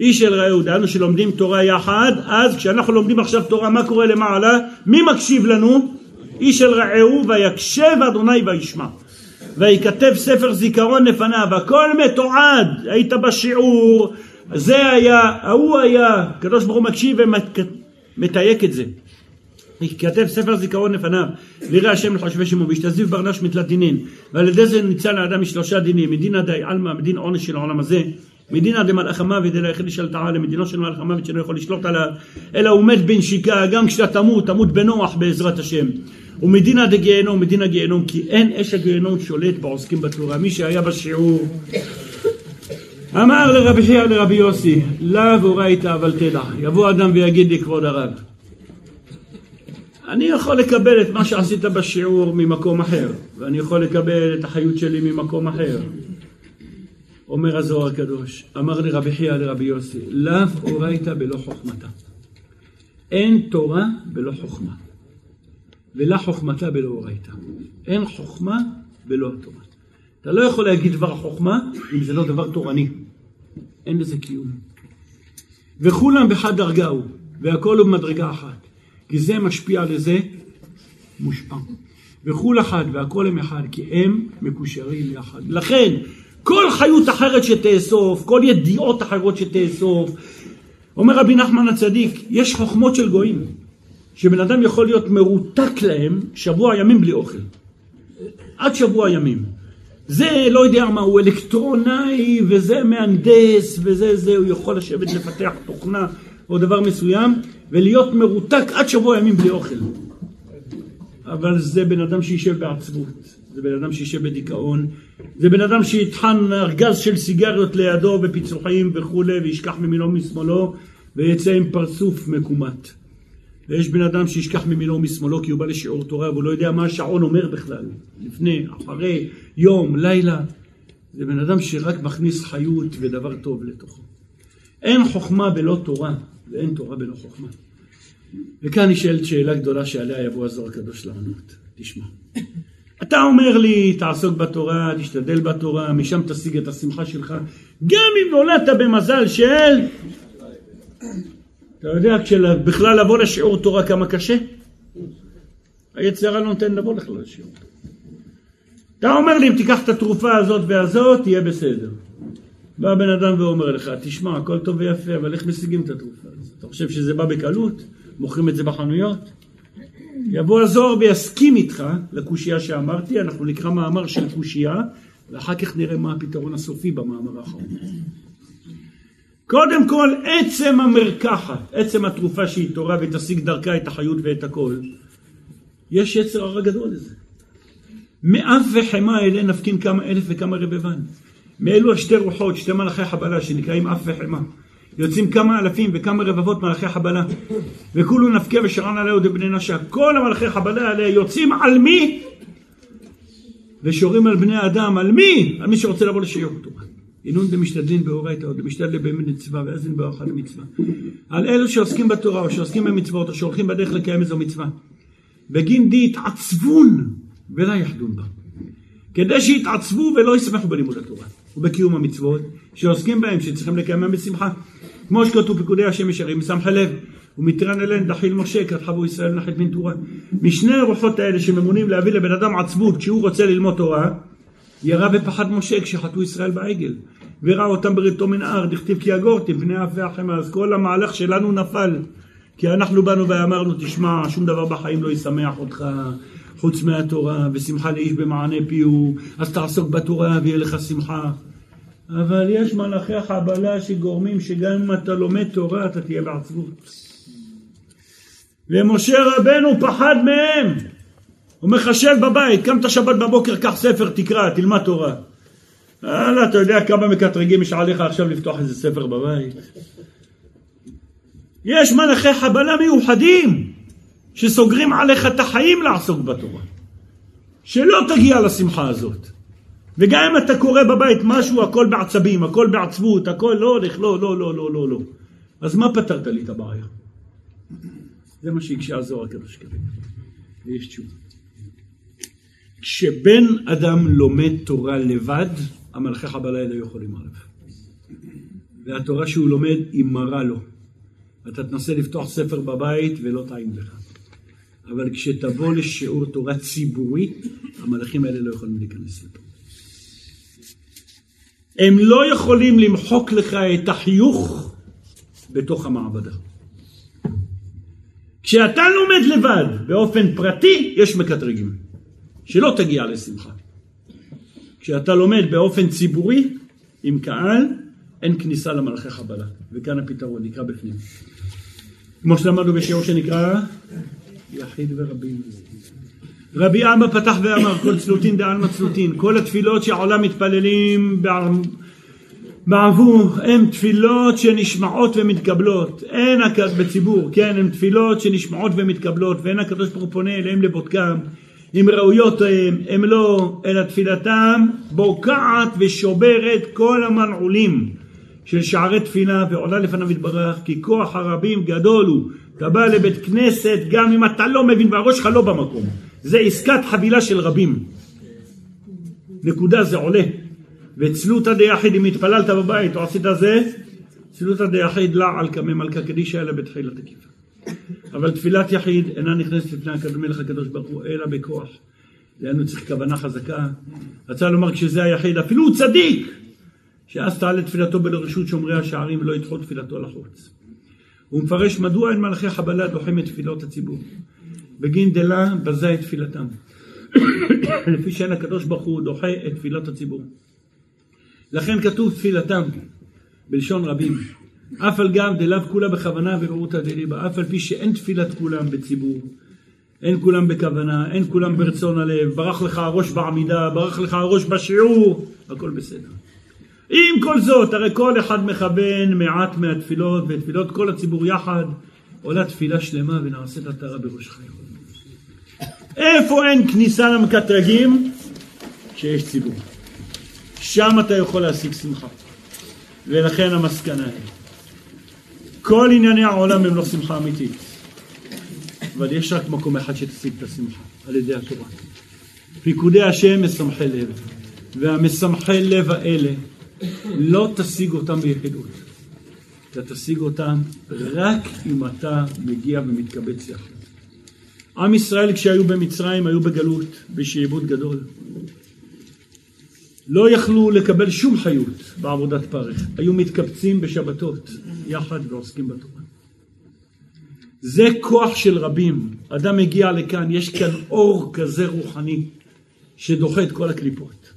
איש אל רעהו, דהיינו שלומדים תורה יחד. אז כשאנחנו לומדים עכשיו תורה, מה קורה למעלה? מי מקשיב לנו? איש אל רעהו, ויקשב אדוני וישמע. ויכתב ספר זיכרון לפניו, הכל מתועד. היית בשיעור, זה היה, ההוא היה, הקדוש ברוך הוא מקשיב ומתייק את זה. ויכתב ספר זיכרון לפניו, לירא השם לחושבי שמו, וישתזיף ברנש מתלת דינין. ועל ידי זה ניצל האדם משלושה דינים, מדין הדאי עלמא, מדין עונש של העולם הזה, מדינה דמלאך המוות, אלא יחיד לשלטה על מדינה של מלאך המוות שלא יכול לשלוט עליה, אלא הוא מת בנשיקה, גם כשאתה תמות בנוח בעזרת השם. ומדינה דגיהנום, מדינה גיהנום, כי אין אש הגיהנום שולט בעוסקים בתורה. מי שהיה בשיעור אמר לרבי חייה לרבי יוסי, לאו אורייתא אבל תדע. יבוא אדם ויגיד לי, כבוד הרב, אני יכול לקבל את מה שעשית בשיעור ממקום אחר, ואני יכול לקבל את החיות שלי ממקום אחר. אומר הזוהר הקדוש, אמר לרבי חייה לרבי יוסי, לאו אורייתא בלא חוכמתה. אין תורה בלא חוכמה, ולא חוכמתה בלא אורייתא. אין חוכמה בלא תורה. אתה לא יכול להגיד דבר חוכמה אם זה לא דבר תורני. אין לזה קיום. וכולם בחד דרגהו, והכל הוא במדרגה אחת. כי זה משפיע לזה מושפע. וכול אחד והכל הם אחד, כי הם מקושרים יחד. לכן כל חיות אחרת שתאסוף, כל ידיעות אחרות שתאסוף, אומר רבי נחמן הצדיק, יש חוכמות של גויים, שבן אדם יכול להיות מרותק להם שבוע ימים בלי אוכל. עד שבוע ימים. זה לא יודע מה, הוא אלקטרונאי, וזה מהנדס, וזה זה, הוא יכול לשבת לפתח תוכנה או דבר מסוים, ולהיות מרותק עד שבוע ימים בלי אוכל. אבל זה בן אדם שישב בעצבות, זה בן אדם שישב בדיכאון, זה בן אדם שיתחן ארגז של סיגריות לידו בפיצוחים וכו', וישכח ממינו משמאלו, ויצא עם פרצוף מקומת. ויש בן אדם שישכח ממינו משמאלו, כי הוא בא לשיעור תורה, והוא לא יודע מה השעון אומר בכלל, לפני, אחרי, יום, לילה. זה בן אדם שרק מכניס חיות ודבר טוב לתוכו. אין חוכמה בלא תורה, ואין תורה בלא חוכמה. וכאן נשאלת שאלה גדולה שעליה יבוא הזוהר הקדוש לענות. תשמע. אתה אומר לי, תעסוק בתורה, תשתדל בתורה, משם תשיג את השמחה שלך. גם אם נולדת במזל של... אתה יודע, בכלל לבוא לשיעור תורה כמה קשה? היצרה לא נותן לבוא לך לשיעור. אתה אומר לי, אם תיקח את התרופה הזאת והזאת, תהיה בסדר. בא בן אדם ואומר לך, תשמע, הכל טוב ויפה, אבל איך משיגים את התרופה? אתה חושב שזה בא בקלות? מוכרים את זה בחנויות? יבוא הזוהר ויסכים איתך לקושייה שאמרתי, אנחנו נקרא מאמר של קושייה, ואחר כך נראה מה הפתרון הסופי במאמר האחרון. קודם כל, עצם המרקחת, עצם התרופה שהיא תורה ותשיג דרכה את החיות ואת הכל, יש יצר הרע גדול לזה. מאב וחמה אלה נפקין כמה אלף וכמה רבבן. מאלו השתי רוחות, שתי מלאכי חבלה שנקראים אב וחמה. יוצאים כמה אלפים וכמה רבבות מלאכי חבלה, וכולו נפקה ושרן עליהו דבני נשא. כל המלאכי חבלה עליה יוצאים על מי? ושורים על בני האדם, על מי? על מי שרוצה לבוא לשיעור תורה. אינון דמשתדלין באורייתא, או דמשתדלין במצווה, ואז אין באורחד המצווה. על אלו שעוסקים בתורה, או שעוסקים במצוות, או שהולכים בדרך לקיים איזו מצווה. בגין די התעצבון, ולא יחדון בה. כדי שיתעצבו ולא ישמחו בלימוד התורה, ובקיום המצוות, שעוסקים בהם, שצריכים לקיימם בשמחה. כמו שכתוב פקודי השם ישרים, משמחה לב, ומתרן אליהם דחיל משה, כתחבו ישראל נחת מן תורה. משני הרוחות האלה שממונים להביא לבן אדם עצבות כשהוא רוצה ללמוד תורה, ירא ופחד משה כשחטו ישראל בעגל, וראה אותם בריתו מן האר, דכתיב כי הגורתם, בני אף והחמה. אז כל המהלך שלנו נפל, כי אנחנו באנו ואמרנו, תשמע, שום דבר בחיים לא ישמח אותך, חוץ מהתורה, ושמחה לאיש במענה פיו, אז תעסוק בתורה ויהיה לך שמחה. אבל יש מלאכי החבלה שגורמים שגם אם אתה לומד תורה, אתה תהיה בעצבות. ומשה רבנו פחד מהם. הוא מחשב בבית, קמת שבת בבוקר, קח ספר, תקרא, תלמד תורה. אלא, אתה יודע כמה מקטרגים יש עליך עכשיו לפתוח איזה ספר בבית. יש מלאכי חבלה מיוחדים. שסוגרים עליך את החיים לעסוק בתורה. שלא תגיע לשמחה הזאת. וגם אם אתה קורא בבית משהו, הכל בעצבים, הכל בעצבות, הכל לא הולך, לא, לא, לא, לא, לא, לא. אז מה פתרת לי את הבעיה? זה מה שהקשה הזוהר הקדוש כרגע. ויש תשובה. כשבן אדם לומד תורה לבד, המלאכי חבלה האלה יכולים עליו. והתורה שהוא לומד היא מראה לו. אתה תנסה לפתוח ספר בבית ולא טעים לך. אבל כשתבוא לשיעור תורה ציבורי, המלאכים האלה לא יכולים להיכנס לפה. הם לא יכולים למחוק לך את החיוך בתוך המעבדה. כשאתה לומד לבד, באופן פרטי, יש מקטרגים, שלא תגיע לשמחה. כשאתה לומד באופן ציבורי, עם קהל, אין כניסה למלאכי חבלה. וכאן הפתרון, נקרא בפנים. כמו שלמדנו בשיעור שנקרא... יחיד ורבים. רבי עמא פתח ואמר, כל צלוטין דעלמא צלוטין. כל התפילות שהעולם מתפללים בעבור, הן תפילות שנשמעות ומתקבלות. אין הקדוש בציבור, כן, הן תפילות שנשמעות ומתקבלות, ואין הקדוש ברוך פונה אליהם לבודקם. אם ראויות הם, הם לא, אלא תפילתם בוקעת ושוברת כל המנעולים של שערי תפילה, ועולה לפניו יתברך, כי כוח הרבים גדול הוא. אתה בא לבית כנסת, גם אם אתה לא מבין, והראש שלך לא במקום. זה עסקת חבילה של רבים. נקודה, זה עולה. וצלותא דיחיד, אם התפללת בבית, או עשית זה, צלותא דיחיד, לא על קמא מלכא קדישא, אלא בתחילת הכיפה. אבל תפילת יחיד אינה נכנסת לפני המלך הקדוש ברוך הוא, אלא בכוח. לנו צריך כוונה חזקה. רצה לומר כשזה היחיד, אפילו הוא צדיק, שאז תעלה תפילתו בלרשות שומרי השערים ולא ידחות תפילתו לחוץ. הוא מפרש מדוע אין מלאכי חבלה דוחים את תפילות הציבור. בגין דלה בזה את תפילתם. לפי שאין הקדוש ברוך הוא דוחה את תפילות הציבור. לכן כתוב תפילתם בלשון רבים. אף על גם דלב כולה בכוונה ובעורתא דליבה. אף על פי שאין תפילת כולם בציבור. אין כולם בכוונה, אין כולם ברצון הלב. ברח לך הראש בעמידה, ברח לך הראש בשיעור. הכל בסדר. עם כל זאת, הרי כל אחד מכוון מעט מהתפילות, ותפילות כל הציבור יחד, עולה תפילה שלמה ונעשית עטרה בראש חיים. איפה אין כניסה למקטרגים? שיש ציבור. שם אתה יכול להשיג שמחה. ולכן המסקנה היא, כל ענייני העולם הם לא שמחה אמיתית. אבל יש רק מקום אחד שתשיג את השמחה, על ידי התורה. פיקודי השם משמחי לב, והמשמחי לב האלה, לא תשיג אותם ביחידות. אתה תשיג אותם רק אם אתה מגיע ומתקבץ יחד. עם ישראל כשהיו במצרים היו בגלות, בשעבוד גדול. לא יכלו לקבל שום חיות בעבודת פרך. היו מתקבצים בשבתות יחד ועוסקים בתורה. זה כוח של רבים. אדם הגיע לכאן, יש כאן אור כזה רוחני שדוחה את כל הקליפות.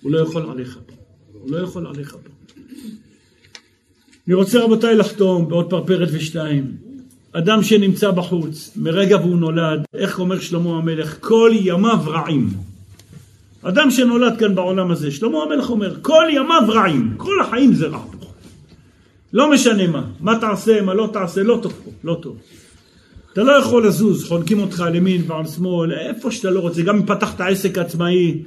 הוא לא יכול עליך פה. אני רוצה רבותיי לחתום בעוד פרפרת ושתיים. אדם שנמצא בחוץ, מרגע והוא נולד, איך אומר שלמה המלך? כל ימיו רעים. אדם שנולד כאן בעולם הזה, שלמה המלך אומר, כל ימיו רעים. כל החיים זה רע פה. לא משנה מה. מה תעשה, מה לא תעשה, לא טוב פה. לא טוב. אתה לא יכול לזוז, חונקים אותך על ימין ועל שמאל, איפה שאתה לא רוצה. גם אם פתחת עסק עצמאי,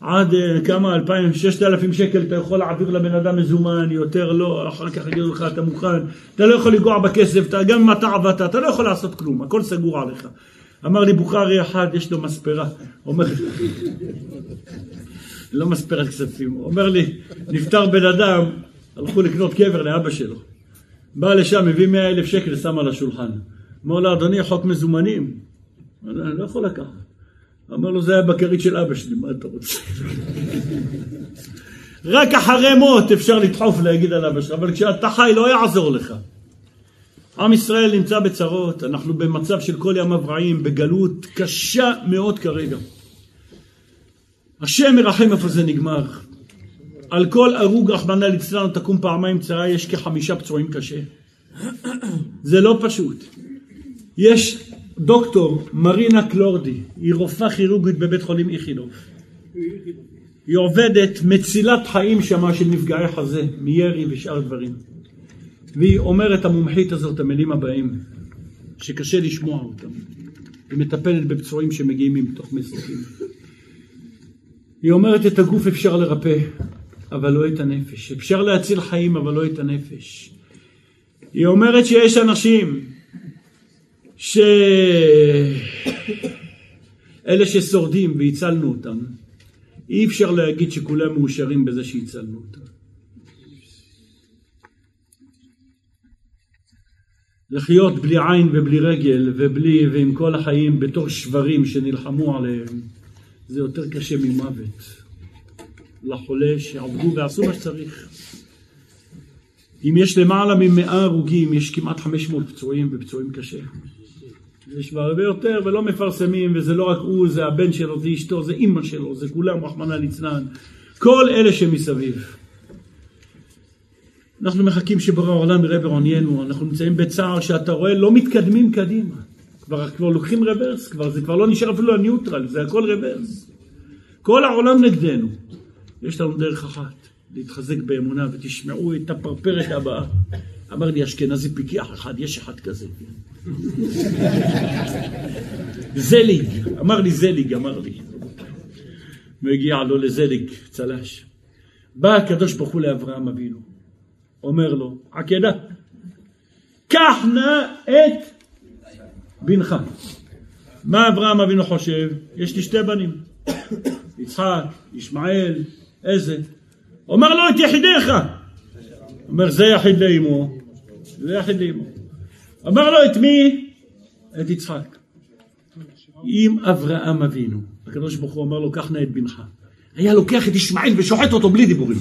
עד כמה 2,000-6,000 שקל אתה יכול להעביר לבן אדם מזומן, יותר לא, אחר כך יגידו לך אתה מוכן, אתה לא יכול לגוע בכסף, גם אם אתה עבדת, אתה לא יכול לעשות כלום, הכל סגור עליך. אמר לי בוכרי אחד, יש לו מספרה, אומר לי, לא מספרת כספים, אומר לי, נפטר בן אדם, הלכו לקנות קבר לאבא שלו, בא לשם, הביא 100,000 שקל, שם על השולחן, אמר לו, אדוני, חוק מזומנים, אני לא יכול לקחת. אמר לו, זה היה בקרית של אבא שלי, מה אתה רוצה? רק אחרי מות אפשר לדחוף להגיד על אבא שלך, אבל כשאתה חי לא יעזור לך. עם ישראל נמצא בצרות, אנחנו במצב של כל ימיו רעים, בגלות קשה מאוד כרגע. השם מרחם איפה זה נגמר. על כל הרוג רחמנא ליצלן תקום פעמיים צרה, יש כ5 פצועים קשה. זה לא פשוט. יש דוקטור מרינה קלורדי, היא רופאה כירורגית בבית חולים איכילוב. היא עובדת מצילת חיים שמה של נפגעי חזה, מירי ושאר דברים. והיא אומרת המומחית הזאת, המילים הבאים, שקשה לשמוע אותם. היא מטפלת בפצועים שמגיעים מתוך מסוקים. היא אומרת את הגוף אפשר לרפא, אבל לא את הנפש. אפשר להציל חיים, אבל לא את הנפש. היא אומרת שיש אנשים אלה ששורדים והצלנו אותם, אי אפשר להגיד שכולם מאושרים בזה שהצלנו אותם. לחיות בלי עין ובלי רגל ועם כל החיים בתור שברים שנלחמו עליהם, זה יותר קשה ממוות לחולה שעבדו ועשו מה שצריך. אם יש למעלה מ100 הרוגים, יש כמעט 500 פצועים ופצועים קשה. יש הרבה יותר ולא מפרסמים, וזה לא רק הוא, זה הבן שלו, זה אשתו, זה אמא שלו, זה כולם, רחמנא ליצלן, כל אלה שמסביב. אנחנו מחכים שבורא העולם יראה בעוניינו, אנחנו נמצאים בצער שאתה רואה לא מתקדמים קדימה, כבר לוקחים רוורס, זה כבר לא נשאר אפילו הניוטרל, זה הכל רוורס. כל העולם נגדנו, יש לנו דרך אחת, להתחזק באמונה, ותשמעו את הפרפרת הבאה. אמר לי אשכנזי פיקח אחד, יש אחד כזה. זליג, אמר לי. מגיע לו לזליג, צלש. בא הקדוש ברוך הוא לאברהם אבינו. אומר לו, עקדה, קח נא את בנך. מה אברהם אבינו חושב? יש לי 2 בנים. יצחק, ישמעאל, איזה? אומר לו את יחידיך. אומר זה יחיד לאמו. אמר לו את מי? את יצחק. עם אברהם אבינו. הקדוש ברוך הוא אמר לו, קח נא את בנך. היה לוקח את ישמעאל ושוחט אותו בלי דיבורים.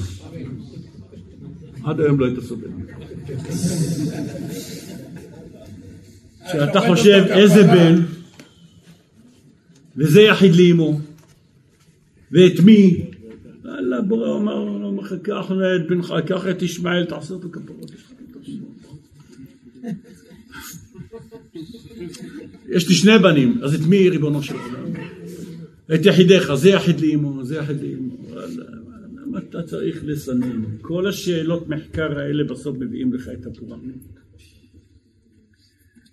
עד היום לא היית סובל. כשאתה חושב איזה בן, וזה יחיד לאמו, ואת מי? אללה בורא אמר לו, קח נא את בנך, קח את ישמעאל, תעשה אותו כפרות. יש לי שני בנים, אז את מי ריבונו של עולם? את יחידך, זה יחיד לאמו, זה יחיד לאמו. למה אתה צריך לסנן? כל השאלות מחקר האלה בסוף מביאים לך את התורה.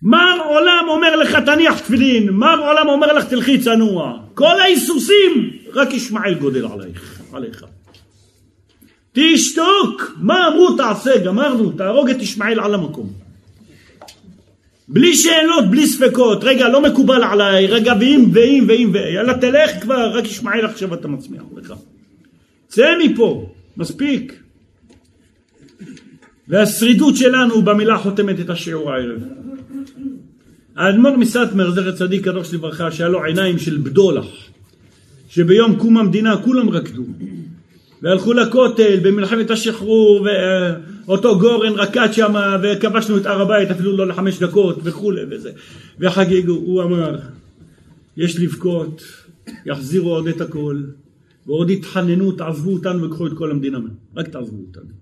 מר עולם אומר לך תניח תפילין, מר עולם אומר לך תלכי צנוע. כל ההיסוסים, רק ישמעאל גודל עליך. תשתוק, מה אמרו תעשה, גמרנו, תהרוג את ישמעאל על המקום. בלי שאלות, בלי ספקות, רגע, לא מקובל עליי, רגע, ואם, יאללה, תלך כבר, רק ישמעאל עכשיו אתה מצמיח לך. צא מפה, מספיק. והשרידות שלנו במילה חותמת את השיעור הערב. האדמו"ר מסטמר, זכר צדיק קדוש לברכה, שהיה לו עיניים של בדולח, שביום קום המדינה כולם רקדו. והלכו לכותל במלחמת השחרור, ואותו גורן רקד שם, וכבשנו את הר הבית אפילו לא ל5 דקות וכו' וזה. וחגגו, הוא אמר, יש לבכות, יחזירו עוד את הכל, ועוד התחננו, תעזבו אותנו וקחו את כל המדינה, רק תעזבו אותנו.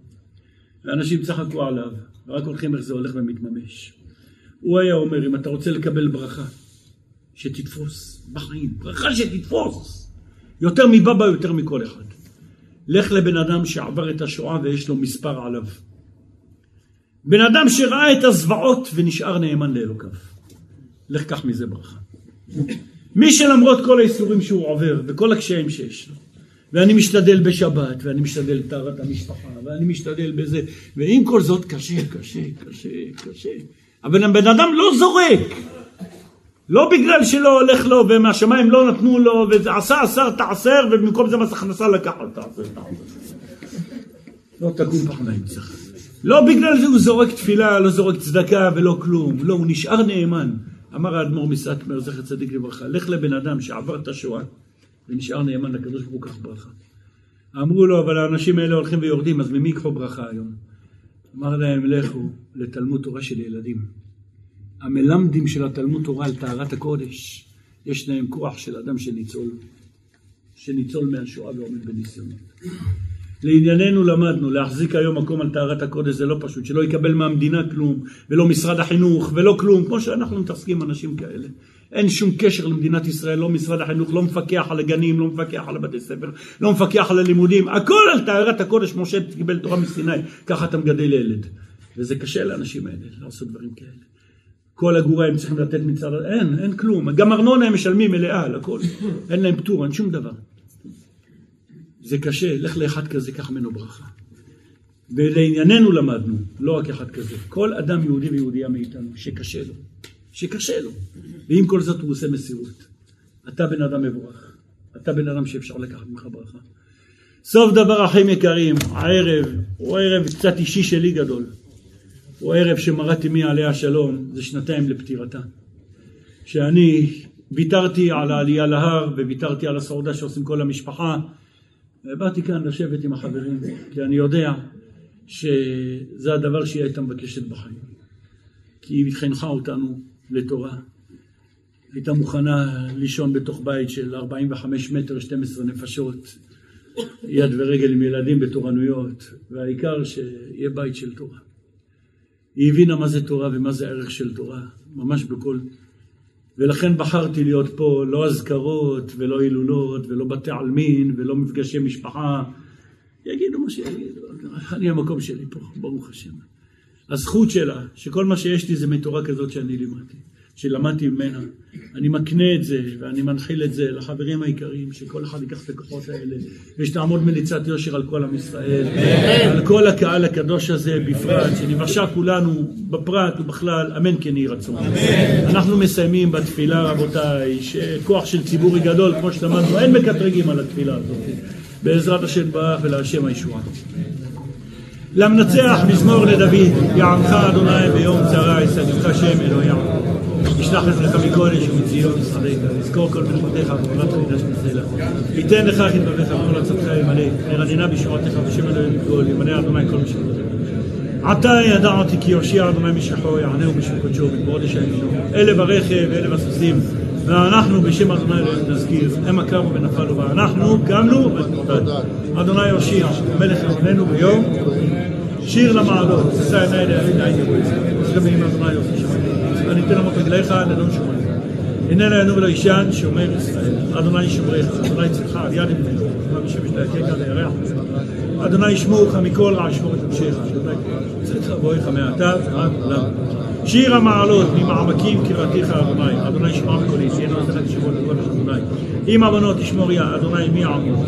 ואנשים צחקו עליו, ורק הולכים איך זה הולך ומתממש. הוא היה אומר, אם אתה רוצה לקבל ברכה, שתתפוס בחיים, ברכה שתתפוס, יותר מבבא, יותר מכל אחד. לך לבן אדם שעבר את השואה ויש לו מספר עליו. בן אדם שראה את הזוועות ונשאר נאמן לאלוקיו. לך קח מזה ברכה. מי שלמרות כל האיסורים שהוא עובר וכל הקשיים שיש לו. ואני משתדל בשבת ואני משתדל תארת המשפחה ואני משתדל בזה. ועם כל זאת קשה. אבל הבן אדם לא זורק. לא בגלל שלא הולך לו ומהשמיים לא נתנו לו ועשה עשר תעשר ובמקום זה מס הכנסה לקחת תעשר. לא תקום פחניים צריך. לא בגלל זה הוא זורק תפילה, לא זורק צדקה ולא כלום. לא, הוא נשאר נאמן. אמר האדמו"ר מסטמר, זכר צדיק לברכה, לך לבן אדם שעבר את השואה ונשאר נאמן לקדוש ברוך הוא ברכה. אמרו לו, אבל האנשים האלה הולכים ויורדים, אז ממי יקחו ברכה היום? אמר להם, לכו לתלמוד תורה של ילדים. המלמדים של התלמוד תורה על טהרת הקודש, יש להם כוח של אדם שניצול מהשואה ועומד בניסיונות. לענייננו למדנו, להחזיק היום מקום על טהרת הקודש זה לא פשוט, שלא יקבל מהמדינה כלום, ולא משרד החינוך, ולא כלום, כמו שאנחנו מתעסקים אנשים כאלה. אין שום קשר למדינת ישראל, לא משרד החינוך, לא מפקח על הגנים, לא מפקח על בתי ספר, לא מפקח על הלימודים, הכל על טהרת הקודש, משה קיבל תורה מסיני, ככה אתה מגדל ילד. וזה קשה לאנשים האלה, לעשות דברים כאלה. כל הגורה הם צריכים לתת מצד, אין כלום. גם ארנונה הם משלמים מלאה על הכל. אין להם פטור, אין שום דבר. זה קשה, לך לאחד כזה, קח ממנו ברכה. ולענייננו למדנו, לא רק אחד כזה. כל אדם יהודי ויהודייה מאיתנו, שקשה לו. ועם כל זאת הוא עושה מסירות. אתה בן אדם מבורך. אתה בן אדם שאפשר לקחת ממך ברכה. סוף דבר אחים יקרים, הערב, הוא ערב קצת אישי שלי גדול. הוא ערב שמראתי מי עליה שלום, זה שנתיים לפטירתה. שאני ויתרתי על העלייה להר, וויתרתי על הסעודה שעושים כל המשפחה, ובאתי כאן לשבת עם החברים, כי אני יודע שזה הדבר שהיא הייתה מבקשת בחיים. כי היא חינכה אותנו לתורה. הייתה מוכנה לישון בתוך בית של 45 מטר, 12 נפשות, יד ורגל עם ילדים בתורנויות, והעיקר שיהיה בית של תורה. היא הבינה מה זה תורה ומה זה ערך של תורה, ממש בכל. ולכן בחרתי להיות פה, לא הזכרות ולא הילולות ולא בתי עלמין ולא מפגשי משפחה. יגידו מה שיגידו, אני המקום שלי פה, ברוך השם. הזכות שלה, שכל מה שיש לי זה מתורה כזאת שאני לימדתי, שלמדתי ממנה. אני מקנה את זה ואני מנחיל את זה לחברים העיקריים, שכל אחד ייקח את הכוחות האלה, ושתעמוד מליצת יושר על כל עם ישראל, על כל הקהל הקדוש הזה בפרט, שנבשה כולנו בפרט ובכלל, אמן כן יהי רצון. אנחנו מסיימים בתפילה רבותיי, שכוח של ציבורי גדול, כמו שלמדנו, אין מקטרגים על התפילה הזאת, בעזרת השם ברך ולהשם הישועה. למנצח מזמור לדוד, יעמך אדוני ביום צרה, יסדך שם אלוהים. ישלח עזרך מכל איש ומציון משרדך, לזכור כל מלכותיך ועבודת חידש מצלח. ייתן לך כתבבך ועבור עצתך ימלא, הרדינה בשורתך ושם אלוהים מכל, ימלא אדוני כל משרדך. עתה ידעתי כי יושיע אדוני משחו, יענהו משקודשו, בקודש העליון. אלה ברכב, אלה בסוסים, ואנחנו בשם אדוני אלוהים נזכיר, הם הקמו ונפלו, ואנחנו קמנו ונתמודד. אדוני יושיע, מלך יעוננו ביום, שיר למעלות, תשא עיני להבין עין ירוי, ושגבים אדוני יופי שמיים. אני אתן למות רגליך, ללום שמיים. הנה ליהנו ולאישן שאומר ישראל, אדוני שומריך, אדוני צלחה, על יד ימנו, ובשם ישתהקק על הירח. אדוני ישמורך מכל רע, שמור את המשך, צלחה בויך מעתה ועד עולם. שיר המעלות ממעמקים קראתיך אדוני, אדוני שמע בקולי, תהיה נותן תשבות לכל אדוני. אם הבנות תשמור יא, אדוני מי עמוד?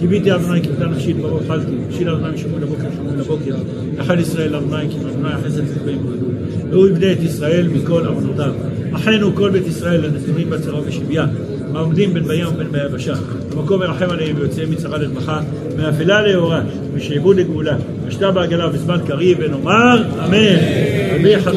קיביתי אדוני כבדה נפשית ברוך חלתי, שיר אדוני משמעו לבוקר, שמעו לבוקר, יחל ישראל אדוני, כי אדוני החסד צפיים גדול. והוא יבנה את ישראל מכל עוונותיו. אחינו כל בית ישראל הנתונים בצרה ושביה, העומדים בין בים ובין ביבשה. במקום ירחם עליהם ויוצאים מצרה לרווחה, מאפלה לאורה, משעבוד לגאולה. ושתה בעגלה בזמן קריב ונאמר אמן.